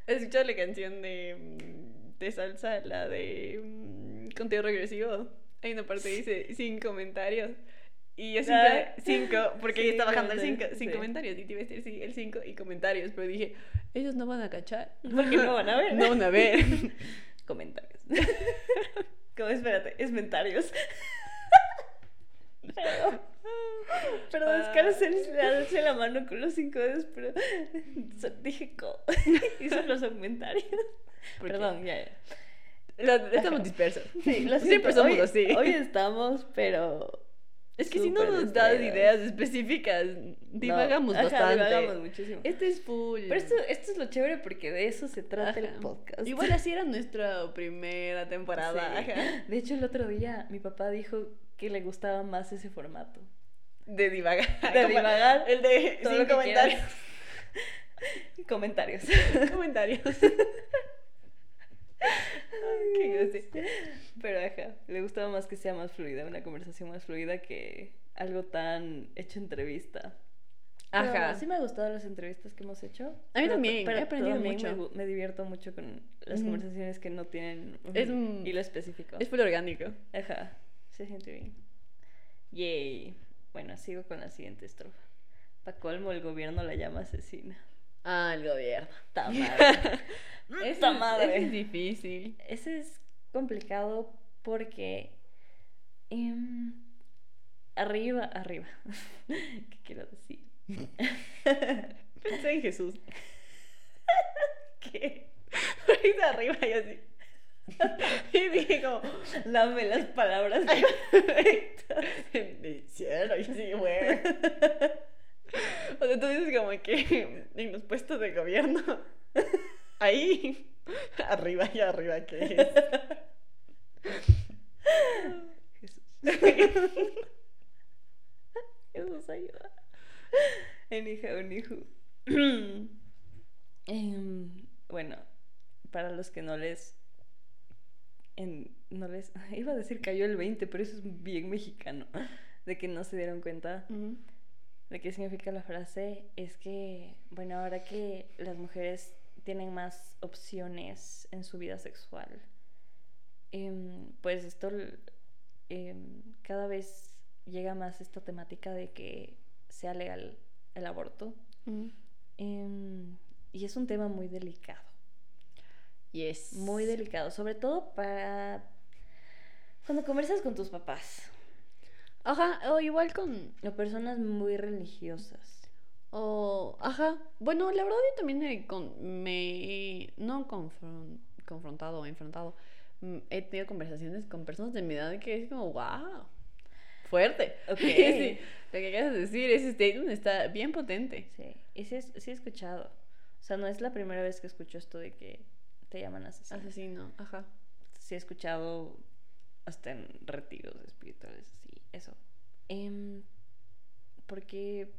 ¿Escuchar la canción de salsa, la de conteo regresivo? Hay una parte que dice 5 comentarios. Y yo siempre 5, porque ahí está bajando el 5. Sin comentarios. Y te iba a decir el 5 y comentarios. Pero dije, ellos no van a cachar. Porque no van a ver. No van a ver. Comentarios. Como, espérate, es mentarios. Pero descalce la mano con los 5 dedos. Pero dije, co. Y son los comentarios. Perdón, ya. Estamos dispersos. Sí, siempre somos así. Hoy estamos, pero... Es que si no nos das ideas específicas, divagamos bastante. Divagamos muchísimo. Este es full. Pero esto es lo chévere porque de eso se trata el podcast. Igual así era nuestra primera temporada. Sí. Ajá. De hecho, el otro día mi papá dijo que le gustaba más ese formato. De divagar. De divagar. El de sin comentarios. Comentarios. Qué pero ajá, le gustaba más que sea más fluida, una conversación más fluida que algo tan hecho entrevista. Ajá. Pero sí me han gustado las entrevistas que hemos hecho. A mí también, he aprendido mucho. Me divierto mucho con las conversaciones que no tienen un hilo específico. Es full orgánico. Ajá, se siente bien. Yay. Bueno, sigo con la siguiente estrofa. Pa' colmo, el gobierno la llama asesina. Ah, el gobierno. Ta madre. Ese es difícil. Ese es complicado porque arriba. ¿Qué quiero decir? Pensé en Jesús. ¿Qué? Ahorita arriba y así. Y dije como, lame las palabras correctas. Me hicieron y así, güey. O sea, tú dices como que en los puestos de gobierno, ahí, arriba y arriba, ¿qué es? Jesús ayuda. Un hijo. Bueno, para los que no les iba a decir cayó el 20, pero eso es bien mexicano, de que no se dieron cuenta. Uh-huh. lo que significa la frase es que, bueno, ahora que las mujeres tienen más opciones en su vida sexual, pues esto cada vez llega más esta temática de que sea legal el aborto. Mm. Y es un tema muy delicado. Yes. Muy delicado, sobre todo para cuando conversas con tus papás. Ajá, o igual con... o personas muy religiosas. O, ajá, bueno, la verdad yo también he enfrentado... He tenido conversaciones con personas de mi edad que es como, wow, fuerte. Ok. Sí, lo que acabas de decir, ese statement está bien potente. Sí, y sí he escuchado. O sea, no es la primera vez que escucho esto de que te llaman asesino. Asesino, ajá. Sí he escuchado hasta en retiros espirituales, así, eso. Porque,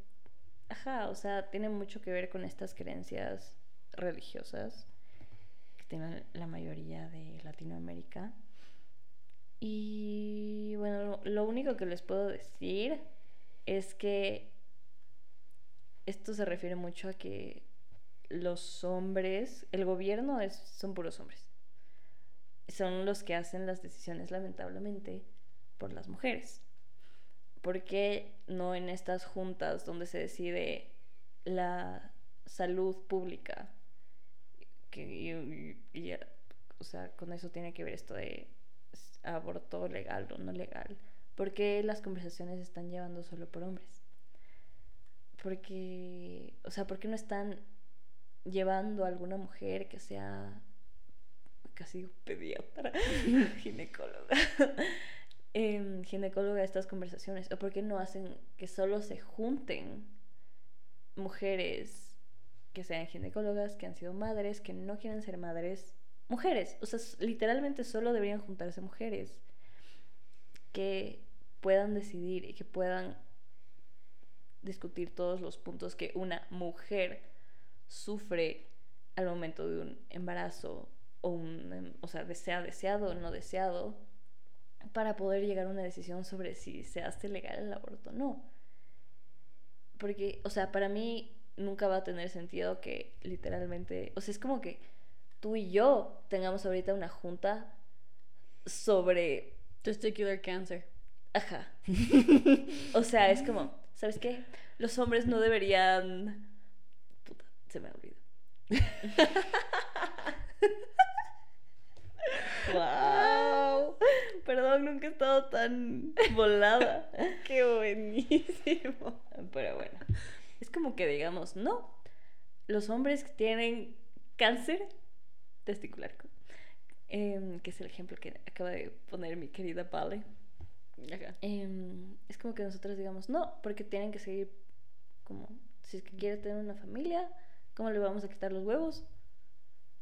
ajá, o sea, tiene mucho que ver con estas creencias religiosas que tiene la mayoría de Latinoamérica. Y bueno, lo único que les puedo decir es que esto se refiere mucho a que los hombres, el gobierno son puros hombres, son los que hacen las decisiones, lamentablemente, por las mujeres. ¿Por qué no en estas juntas donde se decide la salud pública? O sea, con eso tiene que ver esto de aborto legal o no legal. ¿Por qué las conversaciones se están llevando solo por hombres? Porque, o sea, ¿por qué no están llevando a alguna mujer que sea casi pediatra, ginecóloga, ginecóloga de estas conversaciones? ¿O por qué no hacen que solo se junten mujeres que sean ginecólogas, que han sido madres, que no quieren ser madres, mujeres? O sea, literalmente solo deberían juntarse mujeres que puedan decidir y que puedan discutir todos los puntos que una mujer sufre al momento de un embarazo, o sea, sea deseado o no deseado, para poder llegar a una decisión sobre si se hace legal el aborto o no. Porque, o sea, para mí nunca va a tener sentido que literalmente, o sea, es como que tú y yo tengamos ahorita una junta sobre testicular cancer. Ajá. O sea, es como, ¿sabes qué? Los hombres no deberían... Puta, se me olvidó. Wow, perdón, nunca he estado tan volada. Qué buenísimo. Pero bueno, es como que digamos, no, los hombres que tienen cáncer testicular, que es el ejemplo que acaba de poner mi querida Pale, es como que nosotros digamos, no, porque tienen que seguir, como, si es que quiere tener una familia, ¿cómo le vamos a quitar los huevos?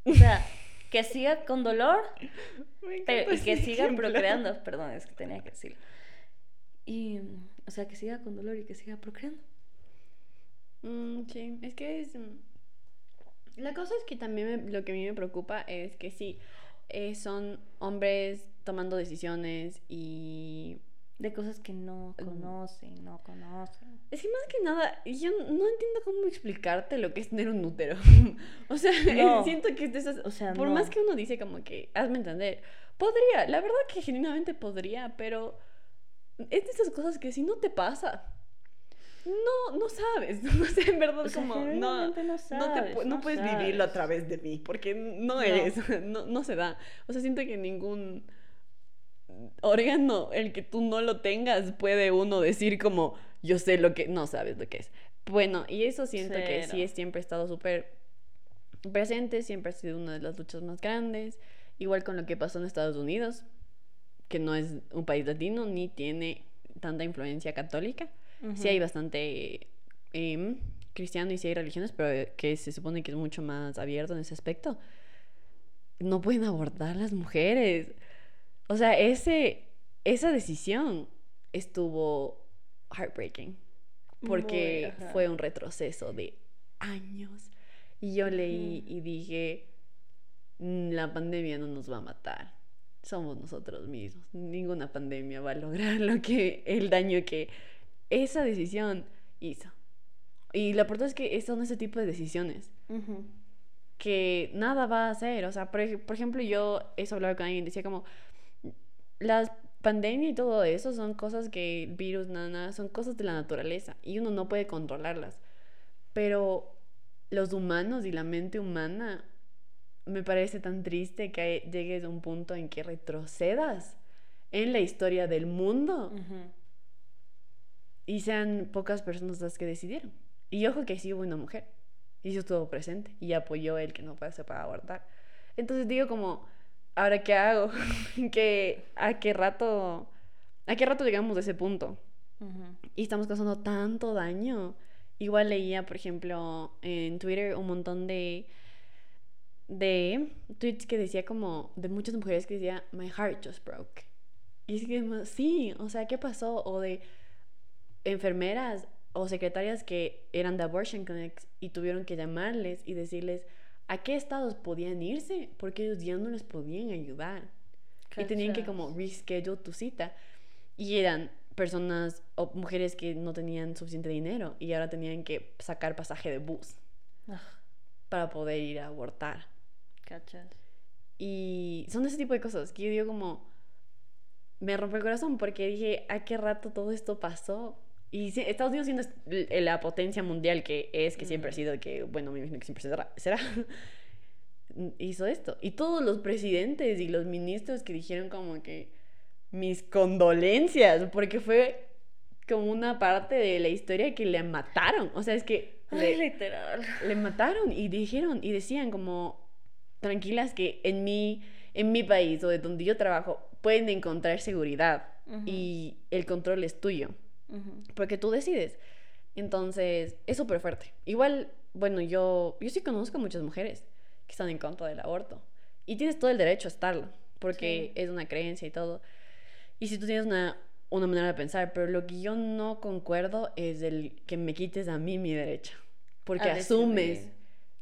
O sea, que siga con dolor, pero, y que siga procreando. Perdón, es que tenía que decirlo. Y, o sea, que siga con dolor y que siga procreando. Sí, es que es... La cosa es que también lo que a mí me preocupa es que sí, son hombres tomando decisiones y... de cosas que no conocen, Es que más que nada, yo no entiendo cómo explicarte lo que es tener un útero. O sea, no. Siento que es de esas... O sea, por no. Más que uno dice como que, hazme entender, podría, la verdad que genuinamente podría, pero es de esas cosas que si no te pasa, no sabes. O sea, en verdad, o sea, como, no puedes vivirlo a través de mí, porque no se da. O sea, siento que ningún... órgano, el que tú no lo tengas, puede uno decir como yo sé lo que, no sabes lo que es. Bueno, y eso siento que sí siempre ha estado súper presente, siempre ha sido una de las luchas más grandes, igual con lo que pasó en Estados Unidos, que no es un país latino, ni tiene tanta influencia católica. Uh-huh. Sí hay bastante cristiano y sí hay religiones, pero que se supone que es mucho más abierto en ese aspecto. No pueden abortar las mujeres. O sea, esa decisión estuvo heartbreaking, porque fue un retroceso de años. Y yo leí y dije, la pandemia no nos va a matar, somos nosotros mismos. Ninguna pandemia va a lograr el daño que esa decisión hizo. Y lo importante es que son ese tipo de decisiones uh-huh. que nada va a hacer. O sea, por ejemplo, yo eso hablaba con alguien, decía como las pandemia y todo eso son cosas que el virus, son cosas de la naturaleza y uno no puede controlarlas. Pero los humanos y la mente humana, me parece tan triste que llegues a un punto en que retrocedas en la historia del mundo uh-huh. y sean pocas personas las que decidieron. Y ojo que sí hubo una mujer y yo estuvo presente y apoyó el que no pase para abortar. Entonces digo como, ¿ahora qué hago? ¿A qué rato llegamos a ese punto? Uh-huh. Y estamos causando tanto daño. Igual leía, por ejemplo, en Twitter un montón de tweets que decía como, de muchas mujeres que decía, my heart just broke. Y es que, sí, o sea, ¿qué pasó? O de enfermeras o secretarias que eran de Abortion Connect y tuvieron que llamarles y decirles a qué estados podían irse porque ellos ya no les podían ayudar. Y tenían que como reschedule tu cita. Y eran personas o mujeres que no tenían suficiente dinero y ahora tenían que sacar pasaje de bus para poder ir a abortar. Cachas. Y son ese tipo de cosas que yo digo como, me rompe el corazón porque dije, ¿a qué rato todo esto pasó? Y Estados Unidos siendo la potencia mundial que es, que siempre ha sido, que bueno, me imagino que siempre será, hizo esto. Y todos los presidentes y los ministros que dijeron como que mis condolencias, porque fue como una parte de la historia que le mataron. O sea, es que literal. Le mataron y dijeron y decían como, tranquilas que en mi país o de donde yo trabajo pueden encontrar seguridad uh-huh. y el control es tuyo. Porque tú decides. Entonces es súper fuerte. Igual, bueno, yo sí conozco muchas mujeres que están en contra del aborto y tienes todo el derecho a estarlo porque sí. es una creencia y todo, y si tú tienes una manera de pensar. Pero lo que yo no concuerdo es el que me quites a mí mi derecho porque asumes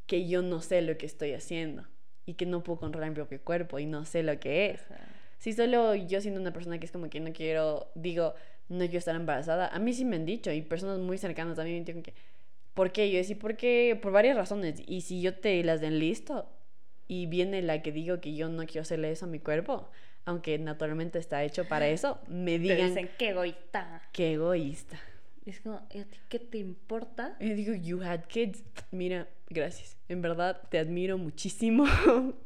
que yo no sé lo que estoy haciendo y que no puedo controlar mi propio cuerpo y no sé lo que es. Ajá. Si solo yo siendo una persona que es como que no quiero estar embarazada. A mí sí me han dicho, y personas muy cercanas también me dicen que, ¿por qué? Yo decía, ¿por qué? Por varias razones. Y si yo te las enlisto y viene la que digo que yo no quiero hacerle eso a mi cuerpo, aunque naturalmente está hecho para eso, me digan, te dicen, ¡qué egoísta! ¡Qué egoísta! Es como, ¿a ti qué te importa? Y digo, you had kids. Mira, gracias. En verdad, te admiro muchísimo.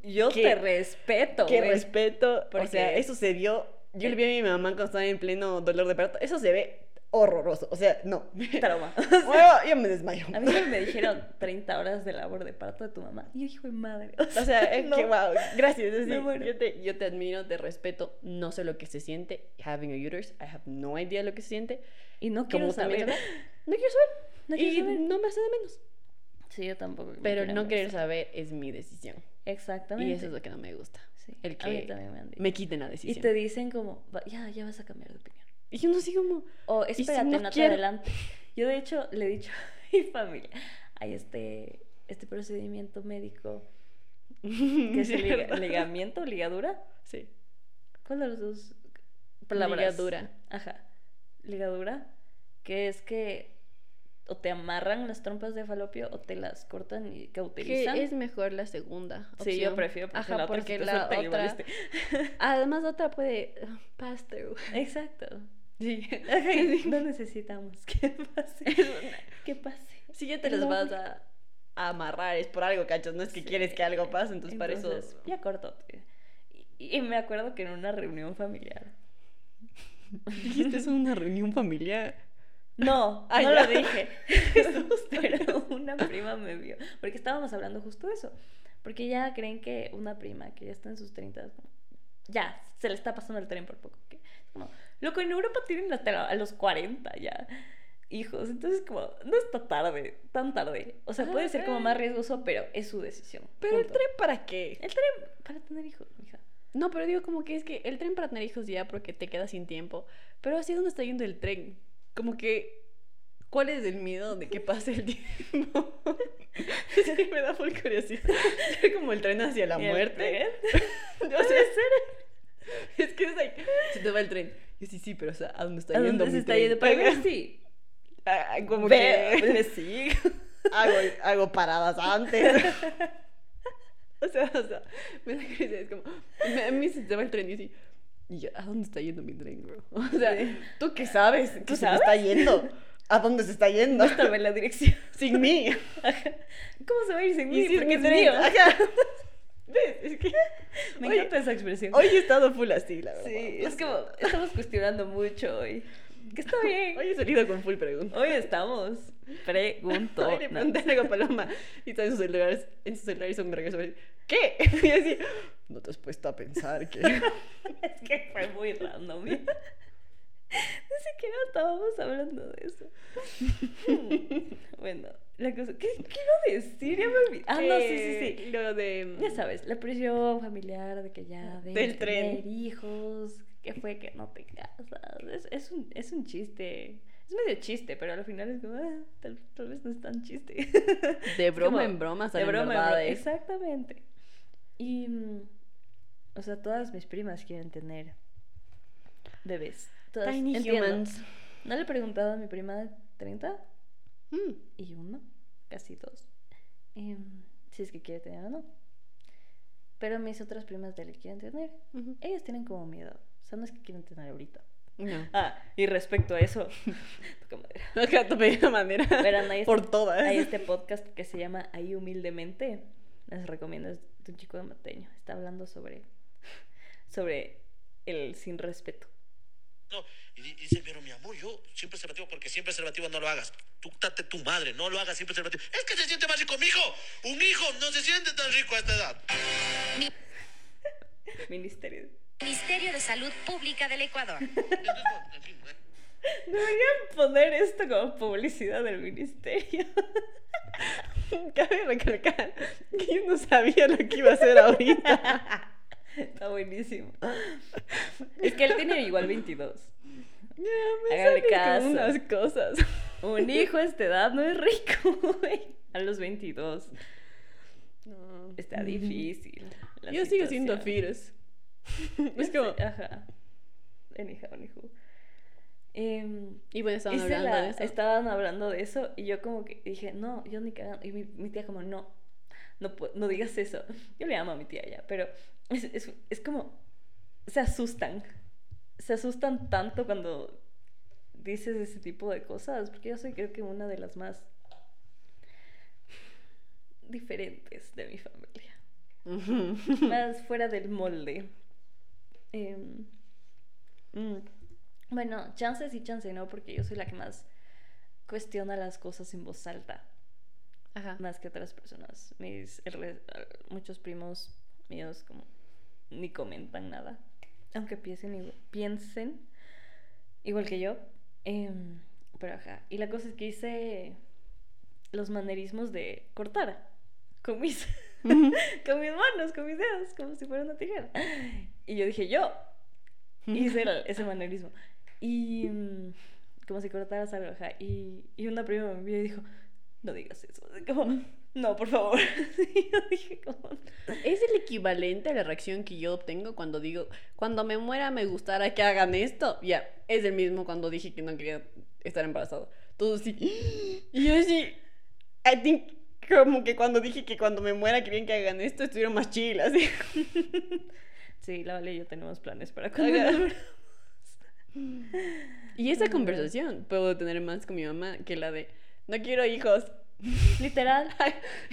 Yo te respeto. Que respeto. Porque... O sea, eso se dio... Yo le vi a mi mamá cuando estaba en pleno dolor de parto. Eso se ve horroroso. O sea, no. Trauma. O sea, bueno, yo me desmayo. A mí me dijeron 30 horas de labor de parto de tu mamá. Y yo, hijo de madre. O sea, es no. que wow. Gracias. Es no, bueno. yo te admiro, te respeto. No sé lo que se siente. Having a uterus, I have no idea lo que se siente. Y no quiero saber. No quiero saber. No me hace de menos. Sí, yo tampoco. Pero no querer saber es mi decisión. Exactamente. Y eso es lo que no me gusta. Sí, el que a mí también me han dicho. Me quiten la decisión. Y te dicen como, ya vas a cambiar de opinión. Y yo no sé cómo. O espérate, si no te adelante. Yo de hecho le he dicho a mi familia, hay este procedimiento médico que es ligadura. Sí. ¿Cuál de los dos? Palabras. Ligadura. Ajá. Ligadura, que es que o te amarran las trompas de falopio o te las cortan y cauterizan. Que es mejor la segunda opción. Sí, yo prefiero porque ajá, la otra, porque la otra... Además otra puede pass through. Exacto. Sí. Okay. No necesitamos que pase. Que pase. Si ya te las vas a amarrar es por algo, cachos. No es que quieres que algo pase, entonces para eso ya corto. Y me acuerdo que en una reunión familiar. Dijiste eso en una reunión familiar. No, no lo dije. Pero una prima me vio. Porque estábamos hablando justo de eso. Porque ya creen que una prima que ya está en sus 30, ya se le está pasando el tren por poco. ¿Qué? Como, loco, en Europa tienen hasta a los 40 ya hijos. Entonces como, no está tarde, tan tarde. O sea, puede ser como más riesgoso, pero es su decisión. ¿Pero punto. El tren para qué? El tren para tener hijos, mija. No, pero digo como que es que el tren para tener hijos ya porque te quedas sin tiempo. Pero así es donde está yendo el tren. Como que, ¿cuál es el miedo de que pase el tiempo? Es que me da full curiosidad. Es como el tren hacia la muerte. O sea, es que es like, se te va el tren. Yo sí, pero o sea, ¿a dónde está yendo mi tren? ¿A dónde se está yendo? Para mí sí. como pero, que... Sí. Hago paradas antes. O sea, me da curiosidad, es como... A mí se te va el tren y así... Y yo, ¿a dónde está yendo mi tren, bro? O sea, sí. ¿Tú qué sabes? ¿Tú sabes? Se me está yendo. ¿A dónde se está yendo? No estaba en la dirección. Sin mí. Ajá. ¿Cómo se va a ir sin mí? Sí, porque es mío. Ajá. ¿Ves? Es que... Me encanta esa expresión. Hoy he estado full así, la verdad. Sí, es como... Estamos cuestionando mucho hoy. Que está bien. Hoy he salido con full preguntas. Hoy estamos preguntando. Hoy le pregunté algo a Paloma y está en sus celulares. En sus celulares son regreso. ¿Qué? Y así... No te has puesto a pensar que... Es que fue muy random. ¿No? Ni siquiera estábamos hablando de eso. Bueno, la cosa... ¿Qué quiero decir? Ya me olvidé. Ah, no, sí. Lo de... Ya sabes, la presión familiar de que ya... Del tren. Tener hijos, que fue que no te casas. Es un chiste... Es medio chiste, pero al final es como... Ah, tal vez no es tan chiste. De broma como, en broma salen verdades. Exactamente. Y... O sea, todas mis primas quieren tener bebés. Todas, tiny entiendo. Humans. No le he preguntado a mi prima de 30 y uno, casi dos, si es que quiere tener o no. Pero mis otras primas de él quieren tener. Uh-huh. Ellas tienen como miedo. O sea, no es que quieren tener ahorita. No. Ah, y respecto a eso, toca madera. Verán, por todas. Hay este podcast que se llama Ahí Humildemente. Les recomiendo, es de un chico de Mateño. Está hablando sobre el sin respeto. No, y dice, pero mi amor, yo sin preservativo, porque sin preservativo no lo hagas. Tú date tu madre, no lo hagas sin preservativo. Es que se siente más rico, mijo. Un hijo no se siente tan rico a esta edad. Ministerio de Salud Pública del Ecuador. Deberían poner esto como publicidad del ministerio. Cabe recalcar que yo no sabía lo que iba a hacer ahorita. Está buenísimo. Es que él tiene igual 22. Háganle caso. Unas cosas. Un hijo a esta edad no es rico, güey. A los 22. No. Está difícil. Yo sigo siendo fierce. Es como... Ajá. Un hijo. Y bueno, estaban hablando de eso y yo como que dije, no, yo ni cagando. Y mi tía como, no digas eso. Yo le amo a mi tía ya, pero es como, se asustan tanto cuando dices ese tipo de cosas, porque yo soy creo que una de las más diferentes de mi familia. Uh-huh. Más fuera del molde. Bueno, chances y chance no, porque yo soy la que más cuestiona las cosas en voz alta. Ajá. Más que otras personas. Muchos primos míos como ni comentan nada, aunque piensen igual que yo. Pero ajá. Y la cosa es que hice los manerismos de cortar con mis con mis manos, con mis dedos, como si fuera una tijera. Y yo dije, yo hice ese manerismo. Y como si cortaras algo, ajá. Y una prima me vio y dijo, no digas eso, como, no, por favor. Yo dije, como... Es el equivalente a la reacción que yo obtengo cuando digo, cuando me muera me gustará que hagan esto. Ya, yeah, es el mismo cuando dije que no quería estar embarazado. Todo así. Y yo sí, I think, como que cuando dije que cuando me muera querían que hagan esto, estuvieron más chill, así. Sí, la Vale y yo tenemos planes para cuando nos... Y esa conversación puedo tener más con mi mamá que la de no quiero hijos. Literal.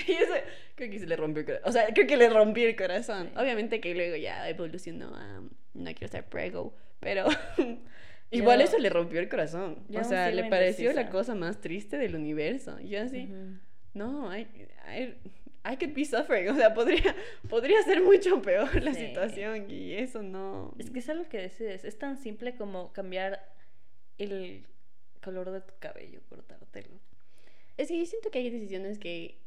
Y eso, creo que se le rompió el corazón. O sea, creo que le rompí el corazón. Sí. Obviamente que luego ya evolucionó a no quiero estar prego. Pero igual eso le rompió el corazón. O sea, le pareció indecisa. La cosa más triste del universo. Y yo así, uh-huh. No, I could be suffering. O sea, podría ser mucho peor la situación. Y eso no... Es que es algo que decides. Es tan simple como cambiar el color de tu cabello, cortártelo. Es que yo siento que hay decisiones que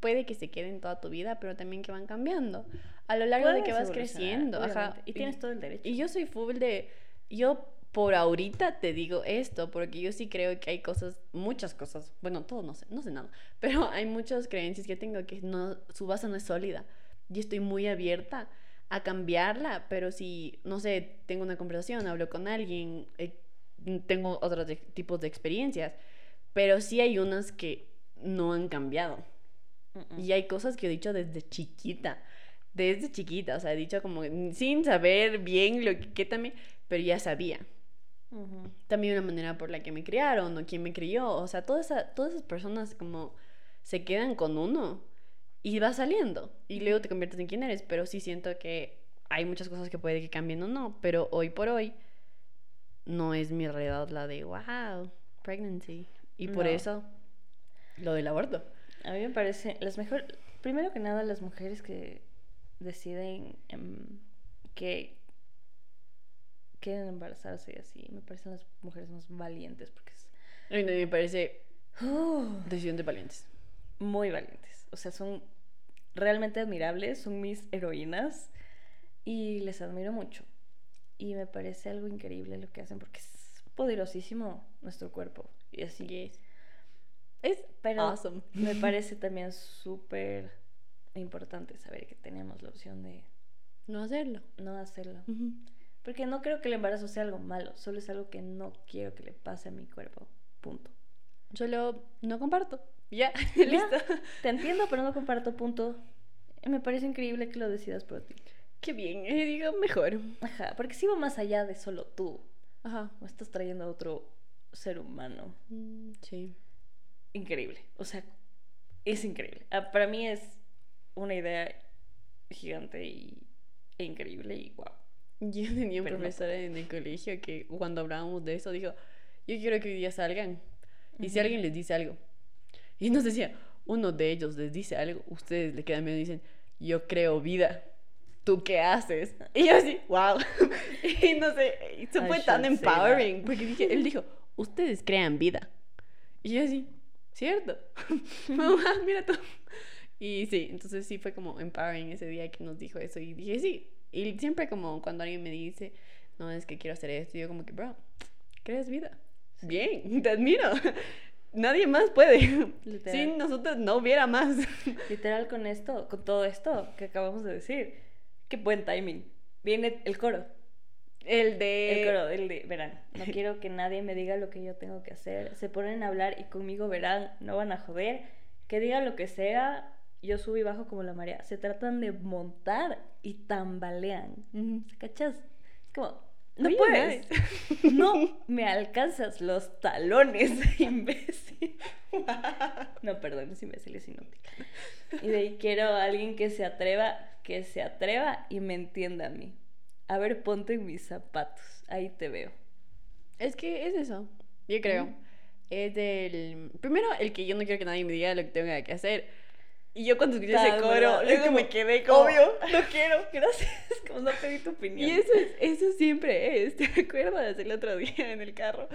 puede que se queden toda tu vida, pero también que van cambiando a lo largo de que vas creciendo. Ajá. Y tienes todo el derecho. Y yo soy full de... Yo por ahorita te digo esto, porque yo sí creo que hay cosas, muchas cosas, bueno, todo no sé nada, pero hay muchas creencias que tengo que no, su base no es sólida. Yo estoy muy abierta a cambiarla, pero si, no sé, tengo una conversación, hablo con alguien, tengo otros tipos de experiencias. Pero sí hay unas que no han cambiado. Y hay cosas que he dicho desde chiquita. Desde chiquita, o sea, he dicho como sin saber bien lo que también, pero ya sabía. Uh-huh. También una manera por la que me criaron o quién me crió, o sea, todas esas personas como se quedan con uno y va saliendo y luego te conviertes en quien eres, pero sí siento que hay muchas cosas que puede que cambien o no, pero hoy por hoy no es mi realidad la de wow, pregnancy, y por eso lo del aborto. A mí me parece primero que nada, las mujeres que deciden que quieren embarazarse y así, me parecen las mujeres más valientes, porque es... Ay, no, me parece decisión de valientes, muy valientes, o sea, son realmente admirables, son mis heroínas y les admiro mucho y me parece algo increíble lo que hacen, porque es poderosísimo nuestro cuerpo y así es pero awesome. Me parece también súper importante saber que tenemos la opción de no hacerlo. Uh-huh. Porque no creo que el embarazo sea algo malo, solo es algo que no quiero que le pase a mi cuerpo, punto. Solo no comparto, ya. Listo. Te entiendo, pero no comparto, punto. Me parece increíble que lo decidas por ti. Qué bien, digo, mejor. Ajá, porque si va más allá de solo tú. Ajá. O estás trayendo a otro ser humano. Sí. Increíble, o sea, es increíble. Para mí es una idea gigante e increíble y guau. Yo tenía un profesor en el colegio que cuando hablábamos de eso dijo, yo quiero que hoy día salgan y si alguien les dice algo, y nos decía, uno de ellos les dice algo, ustedes le quedan miedo y dicen, yo creo vida, ¿tú qué haces? Y yo así, wow. Y no sé, eso fue tan empowering, porque dije, él dijo, ustedes crean vida, y yo así, cierto. Mamá, mira tú. Y sí, entonces sí fue como empowering ese día que nos dijo eso, y dije, sí. Y siempre como cuando alguien me dice, no, es que quiero hacer esto, yo como que, bro, crees vida. Sí. Bien, te admiro. Nadie más puede. Literal. Sin nosotros no hubiera más. Literal, con esto, con todo esto que acabamos de decir. Qué buen timing. Viene el coro. El de verán. No quiero que nadie me diga lo que yo tengo que hacer. Se ponen a hablar y conmigo verán, no van a joder. Que digan lo que sea. Yo subo y bajo como la marea. Se tratan de montar y tambalean. Uh-huh. ¿Cachas? Es como, no puedes. No me alcanzas los talones, imbécil. No, perdón, es imbécil, es inútil. Y de ahí quiero a alguien que se atreva y me entienda a mí. A ver, ponte en mis zapatos. Ahí te veo. Es que es eso, yo creo. Uh-huh. Es del... Primero, el que yo no quiero que nadie me diga lo que tengo que hacer. Y yo cuando escuché ese coro, luego como, me quedé como... Obvio, no quiero, gracias, como no pedí tu opinión. Y eso siempre es, ¿te acuerdas? El otro día en el carro,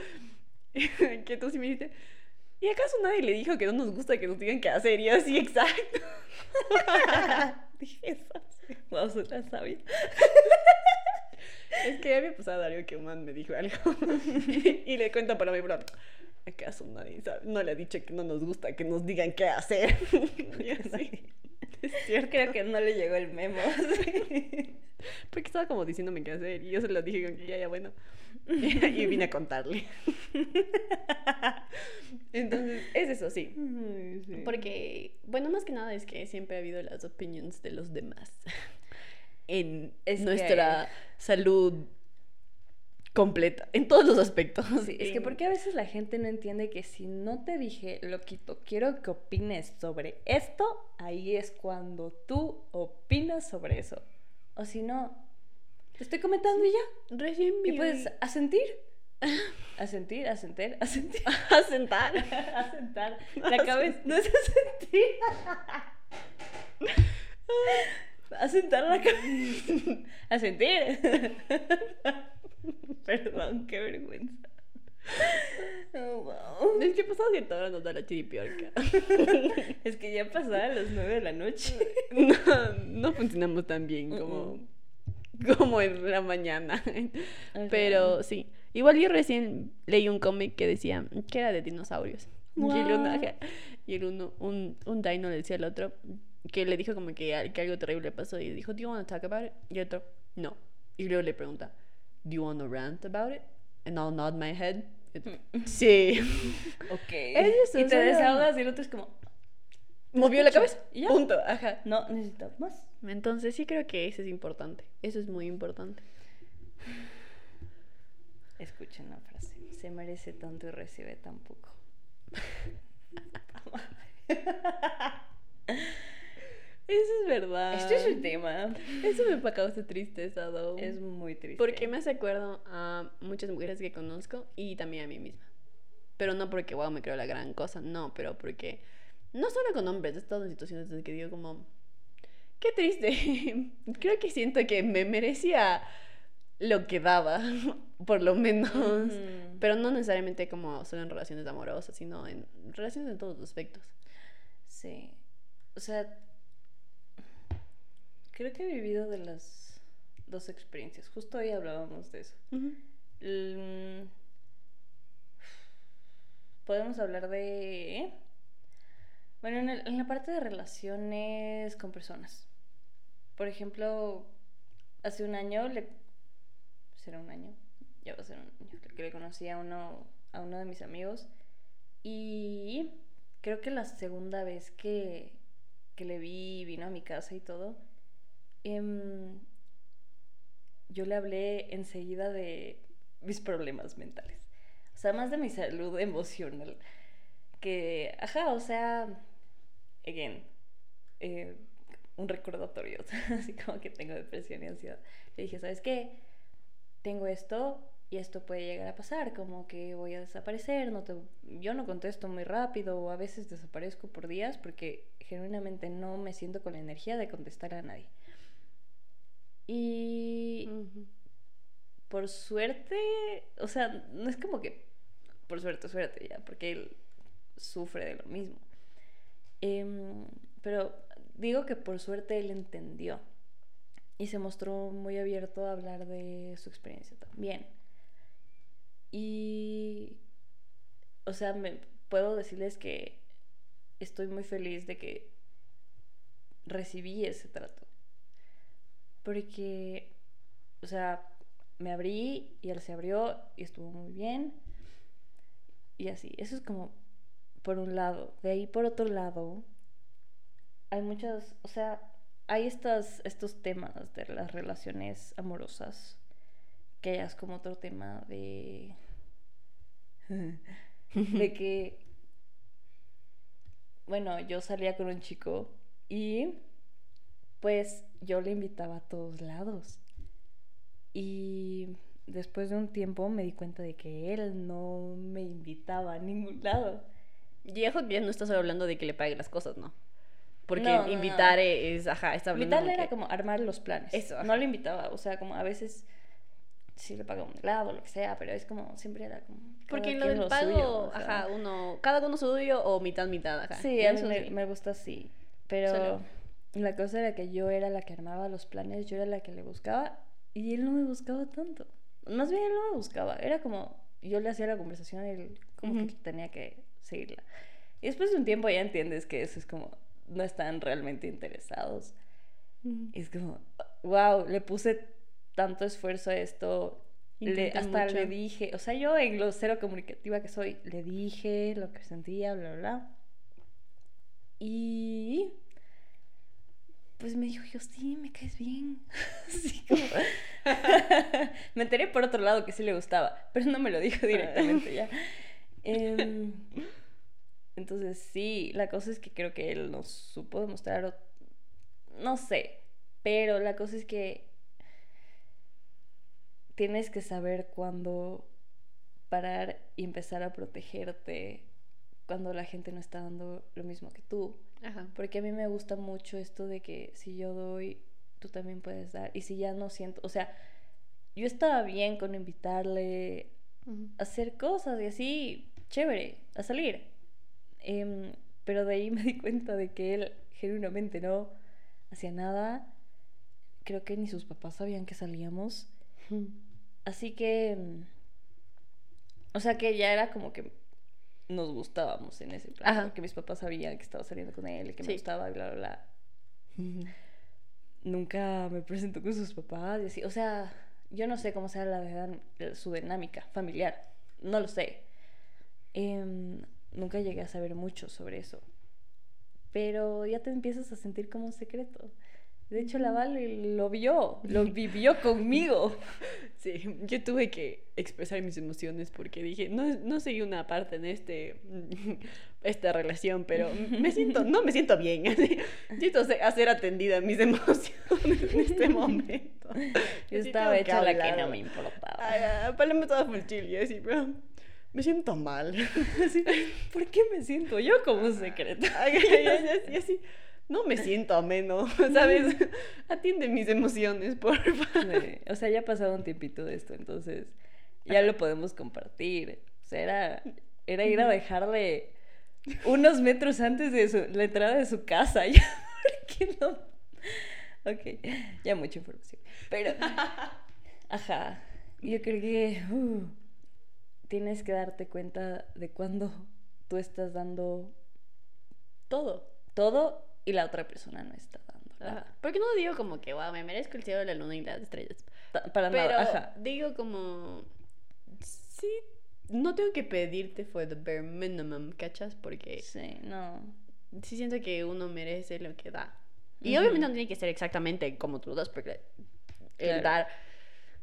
que tú sí me dijiste, ¿y acaso nadie le dijo que no nos gusta que nos digan qué hacer? Y yo, sí, exacto. Dije eso, wow, soy tan sabia. Es que ya había pasado algo que un man me dijo algo, y le cuento para mi bro. ¿Acaso nadie sabe? No le ha dicho que no nos gusta que nos digan qué hacer. Yo creo que no le llegó el memo. Sí. Porque estaba como diciéndome qué hacer y yo se lo dije con que ya, bueno. Y vine a contarle. Entonces, es eso, sí. Sí. Porque, bueno, más que nada es que siempre ha habido las opiniones de los demás en nuestra salud completa, en todos los aspectos. Sí, es que porque a veces la gente no entiende que si no te dije, loquito, quiero que opines sobre esto, ahí es cuando tú opinas sobre eso. O si no, te estoy comentando y ya. Recién y puedes asentar. La cabeza no es asentir. Asentar la cabeza. Asentir. Perdón, qué vergüenza. Oh, wow. Es que pasaba cierta hora nos da la chiripiorca. Es que ya pasaba a las 9 de la noche. No funcionamos tan bien como en la mañana. Okay. Pero sí. Igual yo recién leí un cómic que decía que era de dinosaurios. Wow. Y el uno, un dino le decía al otro que le dijo como que algo terrible pasó y dijo, "Do you want to talk about it?" Y el otro, "No." Y luego le pregunta, "Do you want to rant about it?" And I'll nod my head. Sí. Ok. Y te desahogas y el otro es como... Movió la cabeza, ¿ya? Punto, ajá. No, necesito más. Entonces sí creo que eso es importante. Eso es muy importante. Escuchen la frase: se merece tanto y recibe tan poco. Eso es verdad. Este es el tema. Eso me causa tristeza, Dom. Es muy triste. Porque me hace acuerdo a muchas mujeres que conozco y también a mí misma. Pero no porque, wow, me creo la gran cosa. No, pero porque... No solo con hombres, he estado en situaciones en las que digo como... Qué triste. Creo que siento que me merecía lo que daba, por lo menos. Mm-hmm. Pero no necesariamente como solo en relaciones amorosas, sino en relaciones en todos los aspectos. Sí. O sea... Creo que he vivido de las dos experiencias. Justo hoy hablábamos de eso. Uh-huh. Podemos hablar de... Bueno, en la parte de relaciones con personas. Por ejemplo, hace un año, ¿será un año? Ya va a ser un año que le conocí a uno de mis amigos. Y creo que la segunda vez que le vi, vino a mi casa y todo, yo le hablé enseguida de mis problemas mentales. O sea, más de mi salud emocional. Que, ajá, o sea... Again, un recordatorio, así como que tengo depresión y ansiedad. Le dije, ¿sabes qué? Tengo esto y esto puede llegar a pasar, como que voy a desaparecer, yo no contesto muy rápido o a veces desaparezco por días porque genuinamente no me siento con la energía de contestar a nadie. Y uh-huh. Por suerte, o sea, no es como que por suerte ya, porque él sufre de lo mismo. Pero digo que por suerte él entendió y se mostró muy abierto a hablar de su experiencia también. Y, o sea, puedo decirles que estoy muy feliz de que recibí ese trato. Porque, o sea, me abrí y él se abrió y estuvo muy bien. Y así, eso es como... Por un lado, de ahí por otro lado, hay muchas, o sea, hay estos temas de las relaciones amorosas, que ya es como otro tema de que, bueno, yo salía con un chico y pues yo le invitaba a todos lados y después de un tiempo me di cuenta de que él no me invitaba a ningún lado. Viejo, ya no estás hablando de que le pague las cosas, ¿no? Porque no, invitar no. Es, ajá, está hablando. Invitarle era como armar los planes. Eso, ajá. No lo invitaba, o sea, como a veces sí le pagaba un helado o lo que sea, pero es como, siempre era como... Porque lo del pago, suyo, o sea, ajá, uno, cada uno suyo o mitad, ajá. Sí, a mí me gusta así, pero solo. La cosa era que yo era la que armaba los planes, yo era la que le buscaba y él no me buscaba tanto. Más bien él no me buscaba, era como, yo le hacía la conversación y él como uh-huh. que tenía que... seguirla. Y después de un tiempo ya entiendes que eso es como, no están realmente interesados. Mm. Y es como, wow, le puse tanto esfuerzo a esto. Hasta mucho. Le dije, o sea, yo en lo cero comunicativa que soy, le dije lo que sentía, bla, bla, bla. Y pues me dijo, yo sí, me caes bien. Así como... Me enteré por otro lado que sí le gustaba, pero no me lo dijo directamente ya. Entonces sí, la cosa es que creo que él no supo demostrar no sé, pero la cosa es que tienes que saber cuándo parar y empezar a protegerte cuando la gente no está dando lo mismo que tú. Ajá. Porque a mí me gusta mucho esto de que si yo doy, tú también puedes dar. Y si ya no siento, o sea, yo estaba bien con invitarle uh-huh. a hacer cosas y así, chévere, a salir. Pero de ahí me di cuenta de que él genuinamente no hacía nada. Creo que ni sus papás sabían que salíamos. Así que... O sea que ya era como que nos gustábamos en ese plan. Ajá. Porque mis papás sabían que estaba saliendo con él, que sí. Me gustaba, bla, bla, bla. Nunca me presentó con sus papás y así. O sea, yo no sé cómo sea su dinámica familiar. no lo sé. Nunca llegué a saber mucho sobre eso, pero ya te empiezas a sentir como un secreto. De hecho, la Val lo vivió conmigo. Sí, yo tuve que expresar mis emociones porque dije, no soy una parte en esta relación, pero no me siento bien. Así, necesito a ser atendida a mis emociones en este momento. Yo estaba hecha la que no me importaba. Pero me estaba full chill y así, pero me siento mal. Así, ¿por qué me siento yo como un secreto? Y así, no me siento ameno, ¿sabes? Atiende mis emociones, por favor. Sí, o sea, ya ha pasado un tiempito de esto, entonces ya lo podemos compartir. O sea, era ir a dejarle unos metros antes de la entrada de su casa. Ya, ¿por qué no? Ok, ya mucha información. Pero, ajá, yo creo que tienes que darte cuenta de cuando tú estás dando todo y la otra persona no está dando nada. Porque no digo como que, wow, me merezco el cielo, la luna y las estrellas. Para pero nada, ajá. Digo como, sí, no tengo que pedirte for the bare minimum, ¿cachas? Porque sí, no. Sí siento que uno merece lo que da. Y obviamente no tiene que ser exactamente como tú das, porque el dar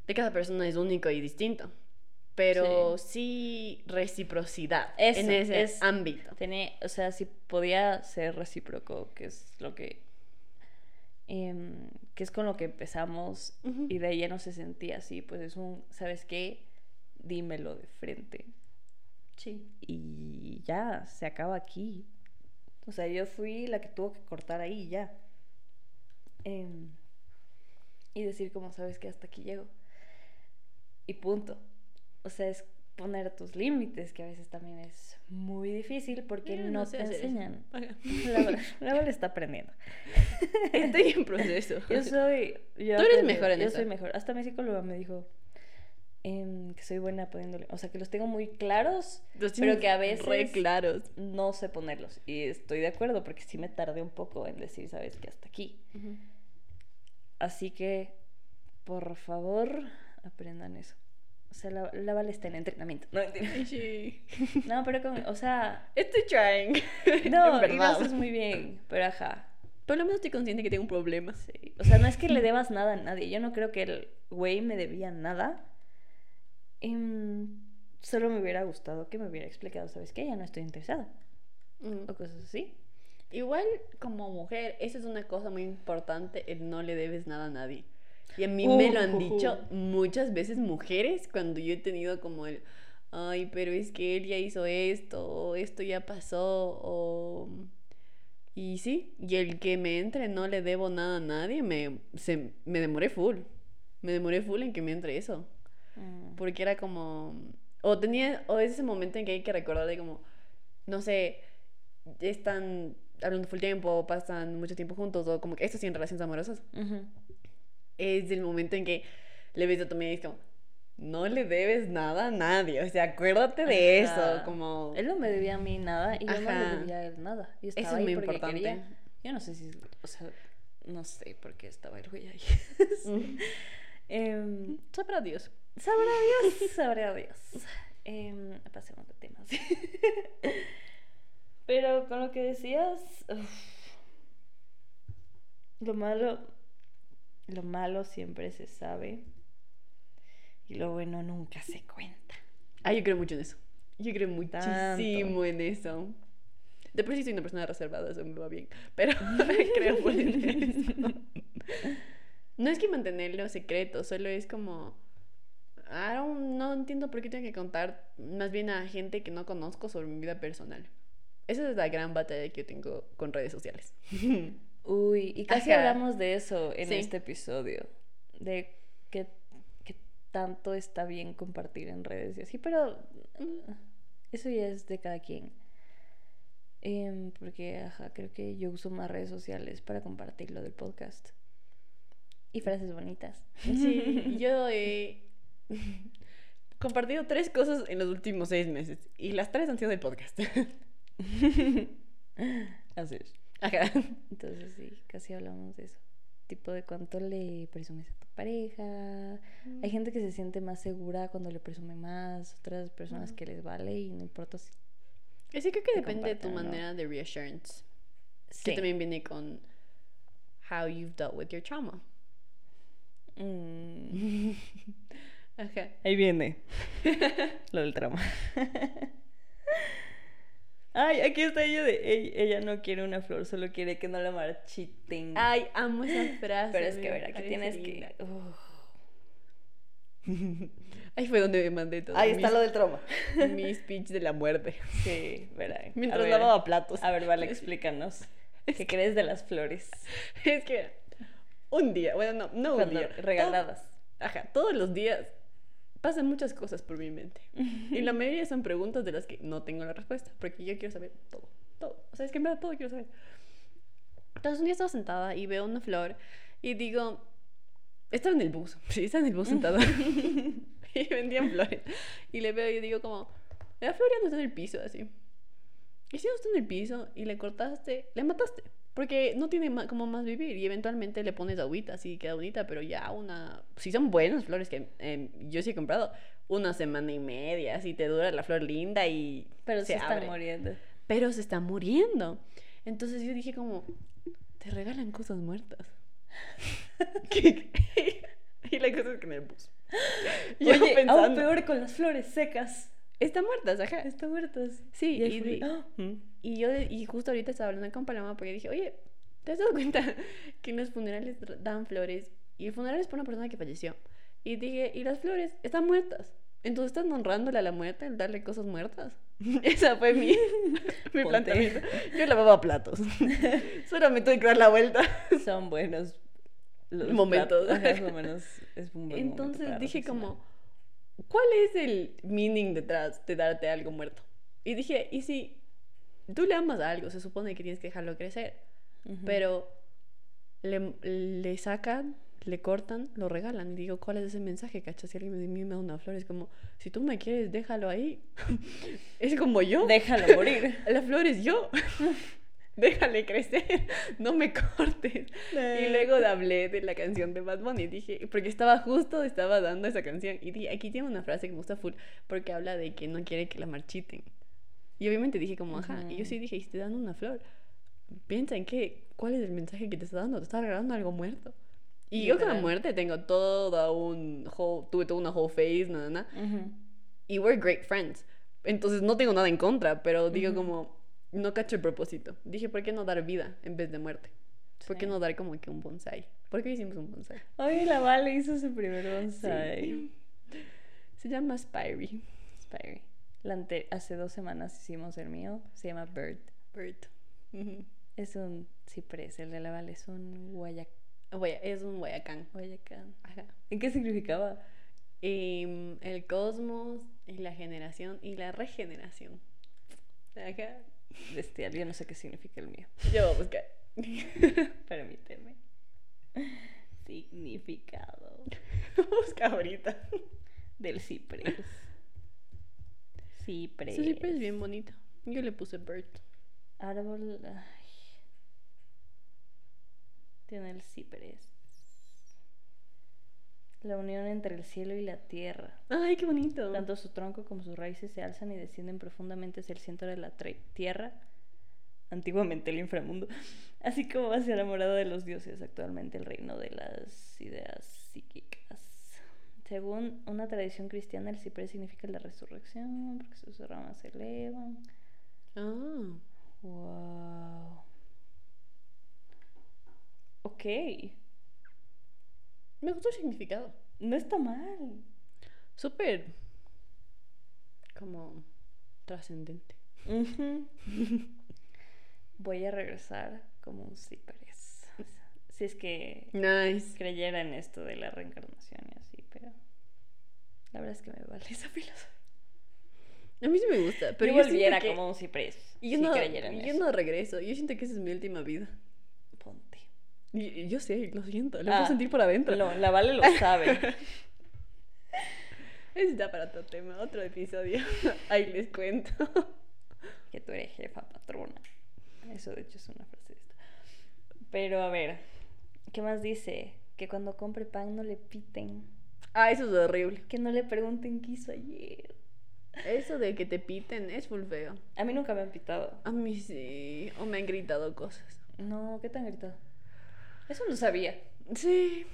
de cada persona es único y distinto. Pero sí reciprocidad eso, en ese ámbito. O sea, sí podía ser recíproco, que es lo que es con lo que empezamos, y de ahí ya no se sentía así. Pues es ¿sabes qué? Dímelo de frente. Sí. Y ya, se acaba aquí. O sea, yo fui la que tuvo que cortar ahí ya. Y decir como, ¿sabes qué? Hasta aquí llego. Y punto. O sea, es poner tus límites, que a veces también es muy difícil porque no te enseñan. La está aprendiendo. Estoy en proceso. Tú eres mejor en eso. Yo soy mejor. Hasta mi psicóloga me dijo que soy buena poniéndole. O sea, que los tengo muy claros, pero que a veces re claros. No sé ponerlos. Y estoy de acuerdo porque sí me tardé un poco en decir, ¿sabes qué? Hasta aquí. Uh-huh. Así que, por favor, aprendan eso. O sea, la Vale está en entrenamiento. No, mentira. Sí. No, pero o sea, estoy trying. No, y lo haces muy bien. Pero ajá, por lo menos estoy consciente que tengo un problema. Sí. O sea, no es que le debas nada a nadie. Yo no creo que el güey me debía nada. Solo me hubiera gustado que me hubiera explicado, ¿sabes qué? Ya no estoy interesada. O cosas así. Igual, como mujer, eso es una cosa muy importante. El no le debes nada a nadie. Y a mí me lo han dicho muchas veces mujeres cuando yo he tenido como el ay, pero es que él ya hizo esto, o esto ya pasó, o... Y sí, y el que me entre no le debo nada a nadie, me demoré full. Me demoré full en que me entre eso. Porque era como... O es ese momento en que hay que recordar de como... No sé, están hablando full tiempo, pasan mucho tiempo juntos, o como que esto sí en relaciones amorosas. Uh-huh. Es el momento en que le ves a tu amiga y es como, no le debes nada a nadie. O sea, acuérdate de eso. Como... Él no me debía a mí nada y yo no le debía a él nada. Yo estaba eso es muy importante. Quería. Yo no sé si... O sea, no sé por qué estaba el güey ahí. Sabrá Dios. Sabrá Dios. Pasemos de temas. Pero con lo que decías... Lo malo siempre se sabe y lo bueno nunca se cuenta. Yo creo mucho en eso. Yo creo muchísimo en eso. De por sí soy una persona reservada, eso me va bien. Pero creo mucho en eso. No es que mantenerlo secreto, solo es como... no entiendo por qué tengo que contar más bien a gente que no conozco sobre mi vida personal. Esa es la gran batalla que yo tengo con redes sociales. Uy, y casi hablamos de eso en este episodio, de que tanto está bien compartir en redes y así, pero eso ya es de cada quien, porque creo que yo uso más redes sociales para compartir lo del podcast y frases bonitas. Sí, yo he compartido 3 cosas en los últimos 6 meses y las 3 han sido del podcast. Así es. Entonces sí, casi hablamos de eso. tipo de cuánto le presumes a tu pareja. Mm. Hay gente que se siente más segura cuando le presume más, otras personas que les vale y no importa si... Sí, creo que depende de tu manera de reassurance. Sí. Que también viene con how you've dealt with your trauma. Mm. Ajá. Ahí viene lo del trauma. Ay, aquí está ello de ella no quiere una flor, solo quiere que no la marchiten. Ay, amo esa frase. Pero es que a ver, aquí tienes que... Ahí fue donde me mandé todo. Ahí está lo del trauma. Mi speech de la muerte. Sí, verá. Mientras lavaba platos. A ver, vale, explícanos. ¿Qué crees de las flores? Es que un día, bueno, no un día. Regaladas. Ajá, todos los días pasan muchas cosas por mi mente. Y la mayoría son preguntas de las que no tengo la respuesta, porque yo quiero saber todo, todo. O sea, es que en verdad todo quiero saber. Entonces un día estaba sentada y veo una flor y digo... Estaba en el bus, sí, estaba en el bus sentada. Y vendían flores. Y le veo y digo como, la flor ya no está en el piso, así. Y si no está en el piso y le cortaste, le mataste. Porque no tiene como más vivir. Y eventualmente le pones agüita, así queda bonita. Pero ya una... Si son buenas flores que yo sí he comprado, una semana y media, así te dura la flor linda y pero se abre. Pero se está muriendo. Pero se está muriendo. Entonces yo dije como, te regalan cosas muertas. Y la cosa es que en el bus yo pensando, aún peor con las flores secas. Están muertas, ajá. Están muertas. Sí, y justo ahorita estaba hablando con Paloma porque dije, oye, ¿te has dado cuenta que en los funerales dan flores? Y el funeral es por una persona que falleció. Y dije, y las flores están muertas. Entonces están honrándole a la muerte al darle cosas muertas. Esa fue mi planteamiento. Yo lavaba platos. Solo me tuve que dar la vuelta. Son buenos los momentos. Platos, más o menos es un buen entonces dije como, ¿cuál es el meaning detrás de darte algo muerto? Y dije, y si tú le amas a algo, se supone que tienes que dejarlo crecer. Uh-huh. Pero le sacan... le cortan, lo regalan. Digo, ¿cuál es ese mensaje? ¿Cachas? Si alguien me da una flor, es como, si tú me quieres, déjalo ahí. Es como yo. Déjalo morir. La flor es yo. Déjale crecer. No me cortes. Y luego hablé de la canción de Bad Bunny. Dije, porque estaba dando esa canción. Y dije, aquí tiene una frase que me gusta full, porque habla de que no quiere que la marchiten. Y obviamente dije como, ajá. Y yo sí dije, y te dan una flor, piensa en qué, ¿cuál es el mensaje que te está dando? Te está regalando algo muerto. Y yo con la muerte tengo tuve toda una whole phase, uh-huh. Y we're great friends. Entonces no tengo nada en contra, pero digo como, no cacho el propósito. Dije, ¿por qué no dar vida en vez de muerte? ¿Por qué no dar como que un bonsai? ¿Por qué hicimos un bonsai? Ay, la Vale hizo su primer bonsai. Sí. Se llama Spirey. Spirey. Hace 2 semanas hicimos el mío, se llama Bird. Uh-huh. Es un ciprés, el de la Vale es un guayacán. Es un Guayacán. Ajá. ¿En qué significaba? El cosmos y la generación y la regeneración. Ajá. Bestial, yo no sé qué significa el mío. Yo voy a buscar. Permíteme. Significado. Busca ahorita. Del ciprés. Ciprés. Su ciprés es bien bonito. Yo le puse bird. Árbol... Tiene el ciprés. La unión entre el cielo y la tierra. ¡Ay, qué bonito! Tanto su tronco como sus raíces se alzan y descienden profundamente hacia el centro de la tierra, antiguamente el inframundo, así como hacia la morada de los dioses, actualmente el reino de las ideas psíquicas. Según una tradición cristiana, el ciprés significa la resurrección, porque sus ramas se elevan. ¡Ah! Oh. ¡Wow! Ok. Me gustó el significado. No está mal. Súper como trascendente. Uh-huh. Voy a regresar como un ciprés. Si es que creyera en esto de la reencarnación y así, pero la verdad es que me vale esa filosofía. A mí sí me gusta, pero yo volviera como un ciprés. Y yo no regreso. Yo siento que esa es mi última vida. Ponte. Yo sé, lo siento, lo puedo sentir por adentro. La Vale lo sabe. Eso está para otro tema, otro episodio. Ahí les cuento. Que tú eres jefa patrona. Eso de hecho es una frase de esta. Pero a ver, ¿Qué más dice? Que cuando compre pan no le piten. Ah, eso es horrible. Que no le pregunten qué hizo ayer. Eso de que te piten es full feo. A mí nunca me han pitado. A mí sí. O me han gritado cosas. No, ¿qué te han gritado? Eso no sabía. Sí.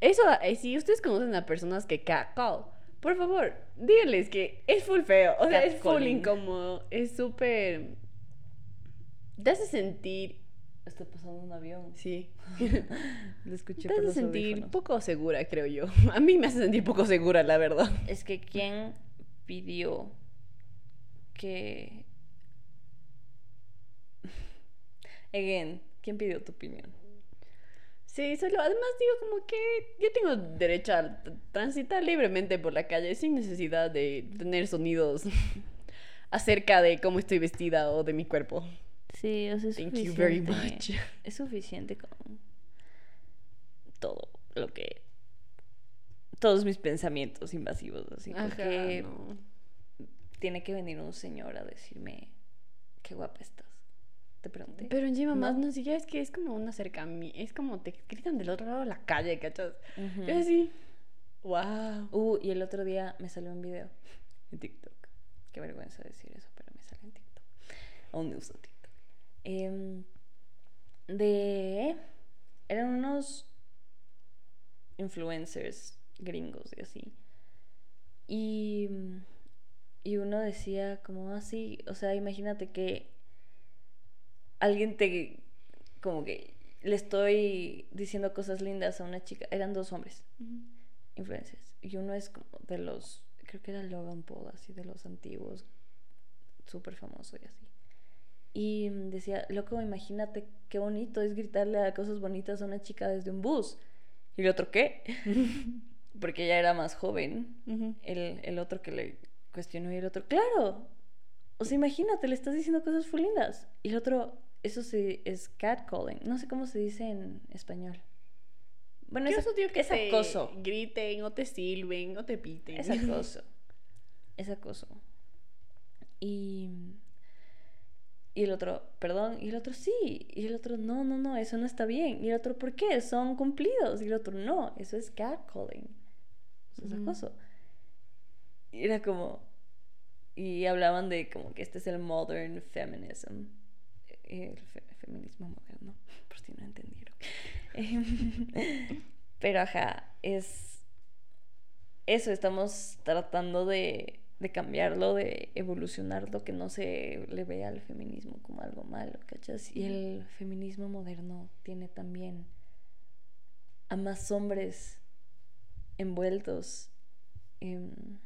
Eso, si ustedes conocen a personas que catcall, por favor, díganles que es full feo. O sea, es full incómodo. Es súper... Te hace sentir... Está pasando un avión. Sí. Lo escuché. Te hace sentir poco segura, creo yo. A mí me hace sentir poco segura, la verdad. Es que ¿quién pidió que... Again, ¿quién pidió tu opinión? Sí, solo, además digo como que yo tengo derecho a transitar libremente por la calle sin necesidad de tener sonidos acerca de cómo estoy vestida o de mi cuerpo. Sí, o sea, es suficiente. Thank you very much. Es suficiente con todo lo que... Todos mis pensamientos invasivos, así. Ajá, porque no. Tiene que venir un señor a decirme qué guapa estás. Te pregunté. Pero encima más, no sé, ya es que es como un acercamiento. Es como te gritan del otro lado de la calle, ¿cachas? Uh-huh. Yo así, wow. Y el otro día me salió un video en TikTok. Qué vergüenza decir eso, pero me sale en TikTok. Aún no uso TikTok. Eran unos influencers gringos y así. Y uno decía como así, o sea, imagínate que alguien te... Como que le estoy diciendo cosas lindas a una chica. Eran dos hombres. Uh-huh. Influencers. Y uno es como de los... Creo que era Logan Paul, así, de los antiguos. Súper famoso y así. Y decía, loco, imagínate qué bonito es gritarle a cosas bonitas a una chica desde un bus. Y el otro, ¿qué? Porque ella era más joven. Uh-huh. El otro que le cuestionó y el otro, ¡claro! O sea, imagínate, le estás diciendo cosas full lindas. Y el otro... Eso sí es catcalling. No sé cómo se dice en español. Bueno, es acoso. Griten o te silben o te piten. Es acoso. Es acoso. Y el otro, perdón. Y el otro, sí. Y el otro, no, eso no está bien. Y el otro, ¿por qué? Son cumplidos. Y el otro, no, eso es catcalling. Eso es acoso. Y era como... Y hablaban de como que este es el modern feminism. El feminismo moderno, por si no entendieron. Pero ajá, es eso, estamos tratando de cambiarlo, de evolucionarlo, que no se le vea al feminismo como algo malo, ¿cachas? Y el feminismo moderno tiene también a más hombres envueltos en...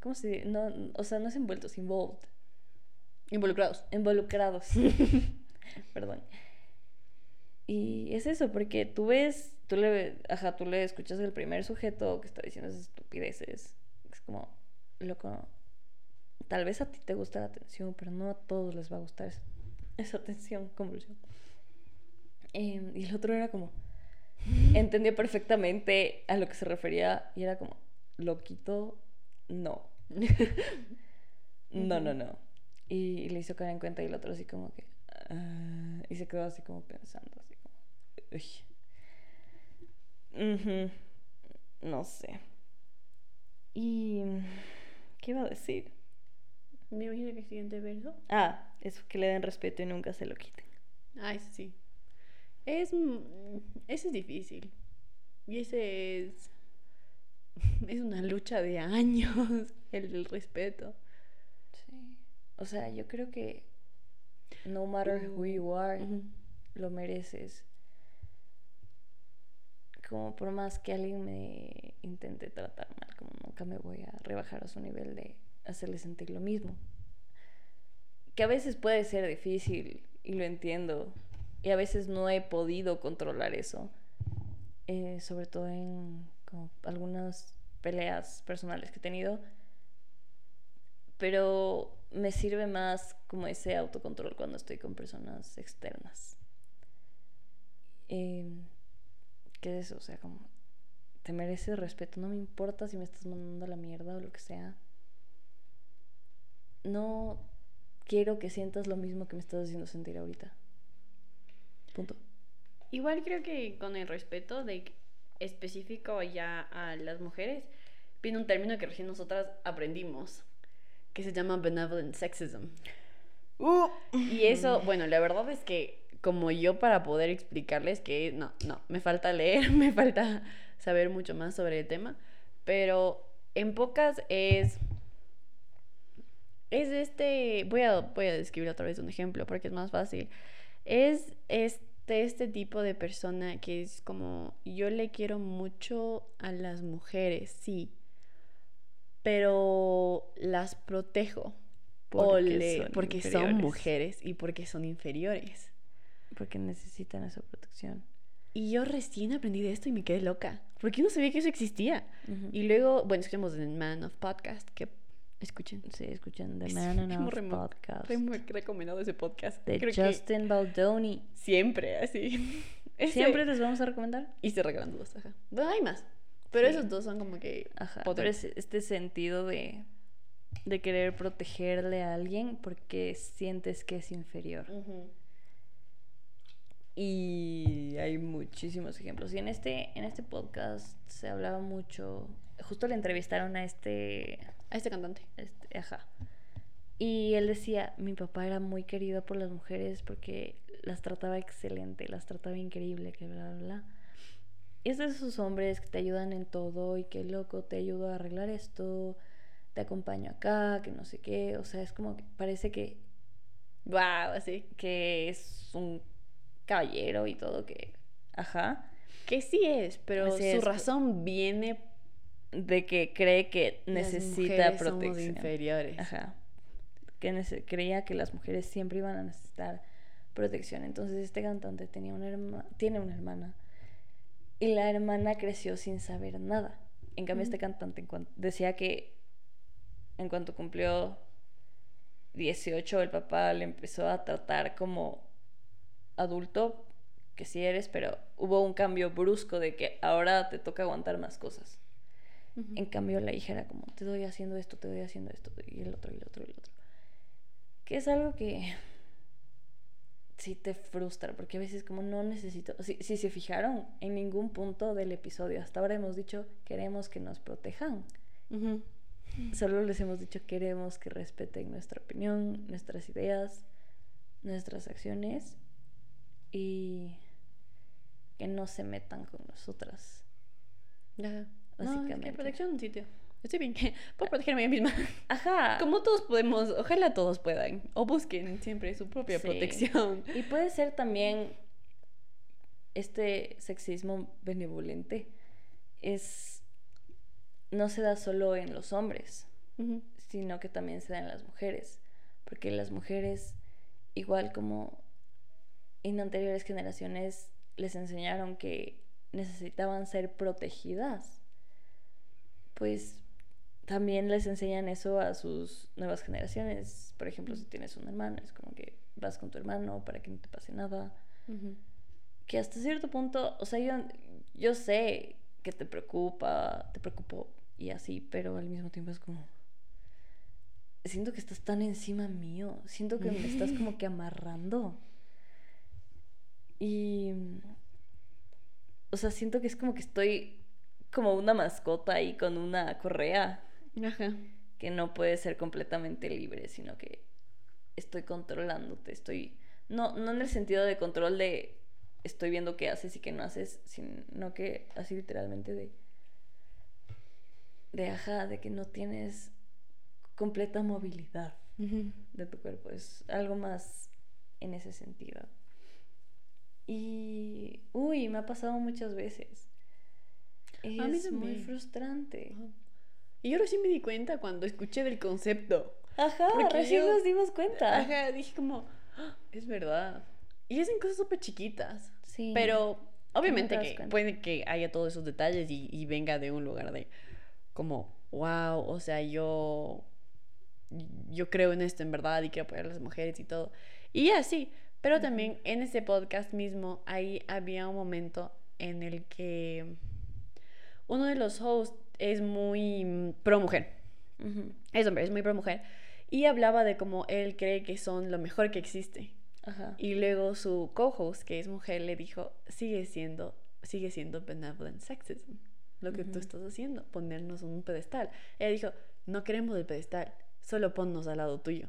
¿Cómo se dice? No, o sea, no es envueltos, involved. Involucrados. Perdón. Y es eso, porque tú le escuchas el primer sujeto que está diciendo esas estupideces. Es como, loco, tal vez a ti te gusta la atención, pero no a todos les va a gustar esa atención, convulsión. Y el otro era como, entendió perfectamente a lo que se refería y era como, loquito, no. No. Y le hizo caer en cuenta y el otro así como que... y se quedó así como pensando, así como... Uy. Uh-huh. No sé. Y... ¿Qué iba a decir? Me imagino que el siguiente verso... Ah, es que le den respeto y nunca se lo quiten. Ay, sí. Ese es difícil. Y ese es... Es una lucha de años, el respeto. Sí. O sea, yo creo que no matter who you are, lo mereces. Como por más que alguien me intente tratar mal, como nunca me voy a rebajar a su nivel de hacerle sentir lo mismo. Que a veces puede ser difícil, y lo entiendo. Y a veces no he podido controlar eso. Sobre todo en como algunas peleas personales que he tenido. Pero... me sirve más como ese autocontrol cuando estoy con personas externas. ¿Qué es eso? O sea, como te mereces respeto. No me importa si me estás mandando a la mierda o lo que sea. No quiero que sientas lo mismo que me estás haciendo sentir ahorita. Punto. Igual creo que con el respeto de específico ya a las mujeres, viene un término que recién nosotras aprendimos, que se llama benevolent sexism. Y eso, bueno, la verdad es que como yo para poder explicarles que no, me falta leer, me falta saber mucho más sobre el tema, pero en pocas es voy a describir otra vez un ejemplo porque es más fácil. Es este tipo de persona que es como, yo le quiero mucho a las mujeres, sí, pero las protejo porque son mujeres y porque son inferiores, porque necesitan esa protección. Y yo recién aprendí de esto y me quedé loca porque no sabía que eso existía. Uh-huh. Y luego, bueno, escuchamos The Man of Podcast, que escuchen The Man of Podcast. Recomendado ese podcast de Justin Baldoni. Siempre así. Siempre les vamos a recomendar. Y se regalan dudas, ajá. Bueno, hay más, pero sí, esos dos son como que, ajá, pero es este sentido de querer protegerle a alguien porque sientes que es inferior. Uh-huh. Y hay muchísimos ejemplos. Y en este podcast se hablaba mucho. Justo le entrevistaron a este cantante. Ajá. Y él decía, mi papá era muy querido por las mujeres porque las trataba excelente, las trataba increíble, que bla, bla, bla. Y es de esos hombres que te ayudan en todo y que, loco, te ayudo a arreglar esto, te acompaño acá, que no sé qué. O sea, es como que parece que, wow, así, que es un caballero y todo, que, ajá, que sí es, pero así su razón viene de que cree que necesita las protección, somos inferiores, ajá, que creía que las mujeres siempre iban a necesitar protección. Entonces este cantante tiene una hermana y la hermana creció sin saber nada. En cambio, este cantante decía que en cuanto cumplió 18, el papá le empezó a tratar como adulto, que sí eres, pero hubo un cambio brusco de que ahora te toca aguantar más cosas. Uh-huh. En cambio, la hija era como, te doy haciendo esto, y el otro. Que es algo que sí te frustra, porque a veces como no necesito. Si se fijaron, en ningún punto del episodio hasta ahora hemos dicho queremos que nos protejan. Uh-huh. Solo les hemos dicho queremos que respeten nuestra opinión, nuestras ideas, nuestras acciones, y que no se metan con nosotras. Ajá. Básicamente. No, es que protección un sitio. Estoy bien que puedo protegerme a mí misma. Ajá. Como todos podemos, ojalá todos puedan. O busquen siempre su propia protección. Y puede ser también este sexismo benevolente. No se da solo en los hombres, uh-huh, sino que también se da en las mujeres. Porque las mujeres, igual como en anteriores generaciones, les enseñaron que necesitaban ser protegidas, pues también les enseñan eso a sus nuevas generaciones. Por ejemplo, si tienes un hermano, es como que vas con tu hermano para que no te pase nada. Uh-huh. Que hasta cierto punto, o sea, yo sé que te preocupo y así, pero al mismo tiempo es como, siento que estás tan encima mío, siento que me estás como que amarrando. Y, o sea, siento que es como que estoy como una mascota ahí con una correa. Ajá. Que no puede ser completamente libre, sino que estoy controlándote. No en el sentido de control de estoy viendo qué haces y qué no haces, sino que así literalmente de que no tienes completa movilidad, uh-huh, de tu cuerpo. Es algo más en ese sentido. Y, uy, me ha pasado muchas veces. Es muy frustrante. Ajá. Y yo recién me di cuenta cuando escuché del concepto. Ajá, porque recién nos dimos cuenta. Ajá, dije como, ¡ah, es verdad! Y hacen cosas súper chiquitas. Sí. Pero obviamente que puede que haya todos esos detalles y venga de un lugar de como, wow, o sea, yo creo en esto en verdad y quiero apoyar a las mujeres y todo. Y así. Pero también en ese podcast mismo, ahí había un momento en el que uno de los hosts es muy pro mujer. Uh-huh. Es hombre, es muy pro mujer. Y hablaba de cómo él cree que son lo mejor que existe. Ajá. Y luego su co-host, que es mujer, le dijo, sigue siendo benevolent sexism, lo que tú estás haciendo, ponernos en un pedestal. Ella dijo, no queremos el pedestal, solo ponnos al lado tuyo.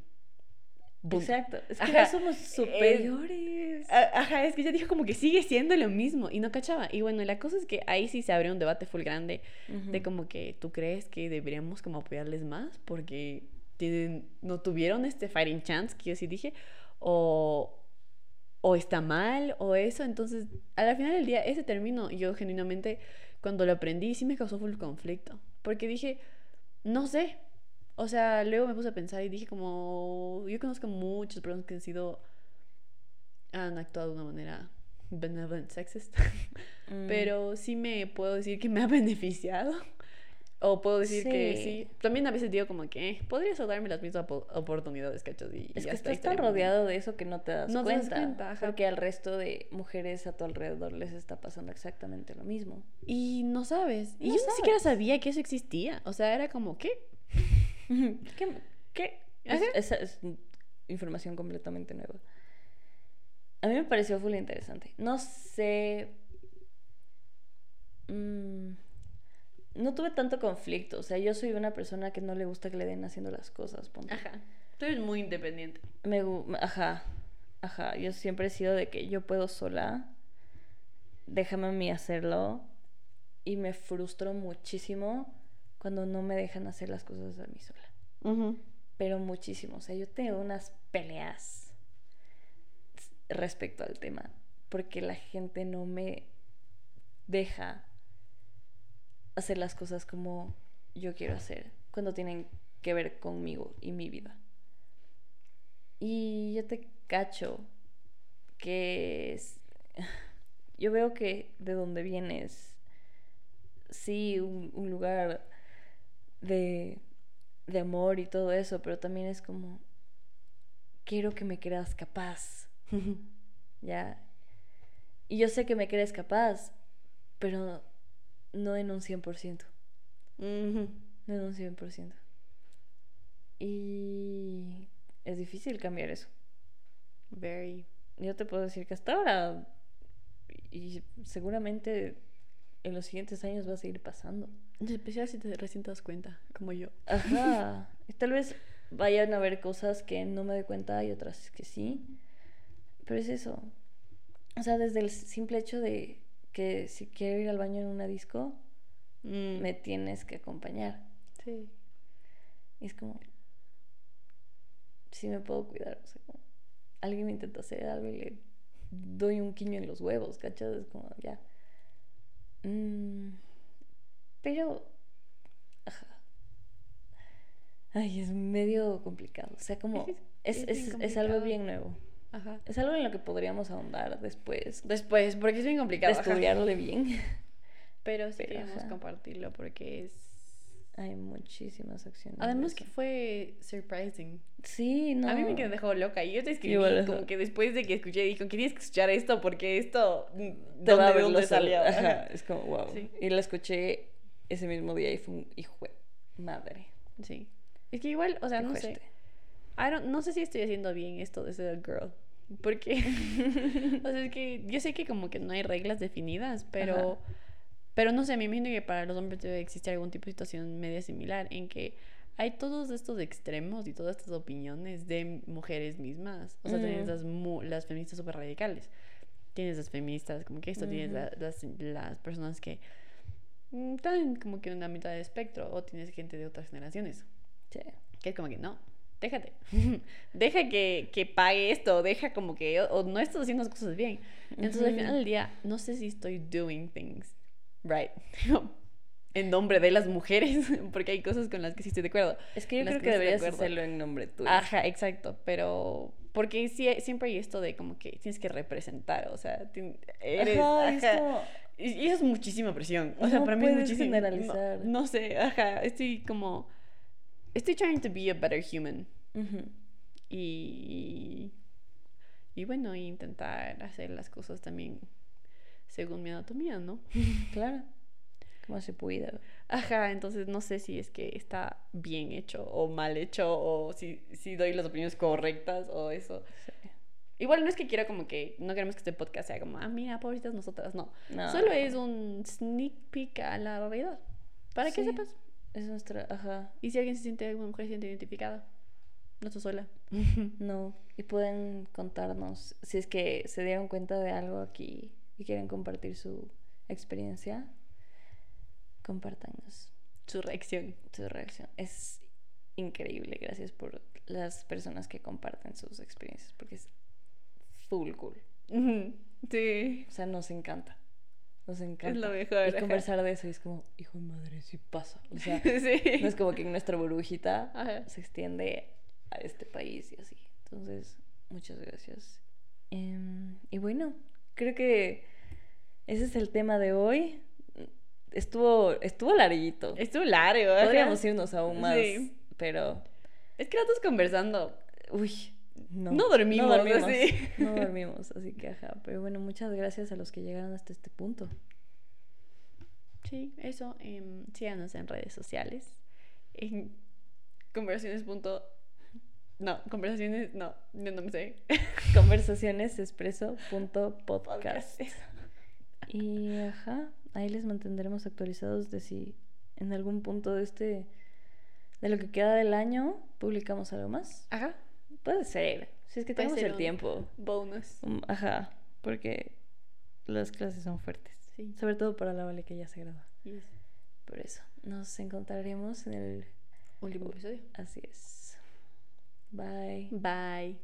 Boom. Exacto, es que no somos superiores. Es que ella dijo como que sigue siendo lo mismo y no cachaba. Y bueno, la cosa es que ahí sí se abrió un debate full grande de como que tú crees que deberíamos como apoyarles más porque no tuvieron este fighting chance que yo sí dije, o está mal, o eso. Entonces, al final del día, ese término, yo genuinamente, cuando lo aprendí, sí me causó full conflicto. Porque dije, no sé. O sea, luego me puse a pensar y dije como, yo conozco muchas personas que han actuado de una manera benevolent sexist. Pero sí me puedo decir que me ha beneficiado. O puedo decir que sí. También a veces digo como que podrías darme las mismas oportunidades, ¿cachos? Es que estás tan rodeado de eso que no te das cuenta. Porque al resto de mujeres a tu alrededor les está pasando exactamente lo mismo. Y no sabes. Y yo ni siquiera sabía que eso existía. O sea, era como, ¿qué? ¿Qué? Esa es información completamente nueva. A mí me pareció full interesante. No sé... No tuve tanto conflicto, o sea, yo soy una persona que no le gusta que le den haciendo las cosas, ponte. Ajá, tú eres muy independiente. Ajá, yo siempre he sido de que yo puedo sola, déjame a mí hacerlo, y me frustro muchísimo cuando no me dejan hacer las cosas a mí sola. Pero muchísimo, o sea, yo tengo unas peleas respecto al tema, porque la gente no me deja hacer las cosas como yo quiero hacer cuando tienen que ver conmigo y mi vida. Y yo te cacho que yo veo que de donde vienes sí, un lugar de amor y todo eso, pero también es como quiero que me creas capaz. ¿Ya? Y yo sé que me crees capaz, pero no en un 100%. No en un 100%. Y es difícil cambiar eso. Yo te puedo decir que hasta ahora, y seguramente en los siguientes años va a seguir pasando. En especial si recién te das cuenta, como yo. Ajá. Y tal vez vayan a haber cosas que no me doy cuenta y otras que sí. Pero es eso. O sea, desde el simple hecho de que si quiero ir al baño en una disco, me tienes que acompañar. Sí. Y es como, sí me puedo cuidar. O sea, como, alguien me intenta hacer algo y le doy un quiño en los huevos, ¿cachas? Es como, ya. Pero, ajá. Ay, es medio complicado. O sea, como, es algo bien nuevo. Ajá. Es algo en lo que podríamos ahondar después, porque es bien complicado de estudiarlo de bien. Pero sí queremos compartirlo porque hay muchísimas acciones. Además que fue surprising. Sí, no. A mí me dejó loca. Y yo te escribí como que después de que escuché, dijo, tienes que escuchar esto porque esto ¿dónde salió? Ajá. Es como, wow. Sí. Y la escuché ese mismo día y fue un hijo de madre. Sí. Es que igual, o sea, no sé. No sé si estoy haciendo bien esto de ser girl. Porque o sea, es que yo sé que como que no hay reglas definidas, pero no sé, me imagino que para los hombres debe existir algún tipo de situación media similar en que hay todos estos extremos y todas estas opiniones de mujeres mismas. O sea, tienes las feministas súper radicales, tienes las feministas como que esto, tienes las personas que están como que en la mitad del espectro, o tienes gente de otras generaciones que es como que no, déjate, deja que pague esto, deja como que o no estás haciendo las cosas bien. Entonces al final del día, no sé si estoy doing things right en nombre de las mujeres, porque hay cosas con las que sí estoy de acuerdo. Es que yo creo que deberías hacerlo en nombre tuyo. Ajá, exacto, pero porque sí, siempre hay esto de como que tienes que representar, o sea, eres... Y eso es muchísima presión, o sea, para mí es muchísimo. Generalizar. No sé, estoy como... Estoy trying to be a better human. Y bueno, intentar hacer las cosas también según mi anatomía, ¿no? Claro. Como se pueda. Ajá, entonces no sé si es que está bien hecho o mal hecho, o si doy las opiniones correctas o eso. Sí. Igual no es que quiera como que... No queremos que este podcast sea como... Ah, mira, pobrecitas nosotras. No. Solo es un sneak peek a la realidad. Para que sepas. Es nuestra... Ajá. Y si alguien se siente... Alguna mujer se siente identificada. No está sola. No. Y pueden contarnos... Si es que se dieron cuenta de algo aquí... Y quieren compartir su experiencia... Compártanos. Su reacción. Es increíble. Gracias por... las personas que comparten sus experiencias, porque es full cool. Sí. O sea, nos encanta. Es lo mejor. Y conversar de eso y es como, hijo de madre, sí pasa. O sea, sí. No es como que nuestra burbujita se extiende a este país y así. Entonces, muchas gracias. Y bueno, creo que ese es el tema de hoy. Estuvo larguito. Estuvo largo. Podríamos irnos aún más, sí. Pero... Es que ratos conversando. Uy, no dormimos así. No dormimos, así que ajá. Pero bueno, muchas gracias a los que llegaron hasta este punto. Sí, eso. Síganos en redes sociales. En conversacionesexpreso.podcast. Y ajá, ahí les mantendremos actualizados de si en algún punto de lo que queda del año, publicamos algo más. Ajá. Puede ser. Si es que tenemos el tiempo. Bonus. Ajá. Porque las clases son fuertes. Sí. Sobre todo para la Vale que ya se graba. Yes. Por eso. Nos encontraremos en el último episodio. Así es. Bye.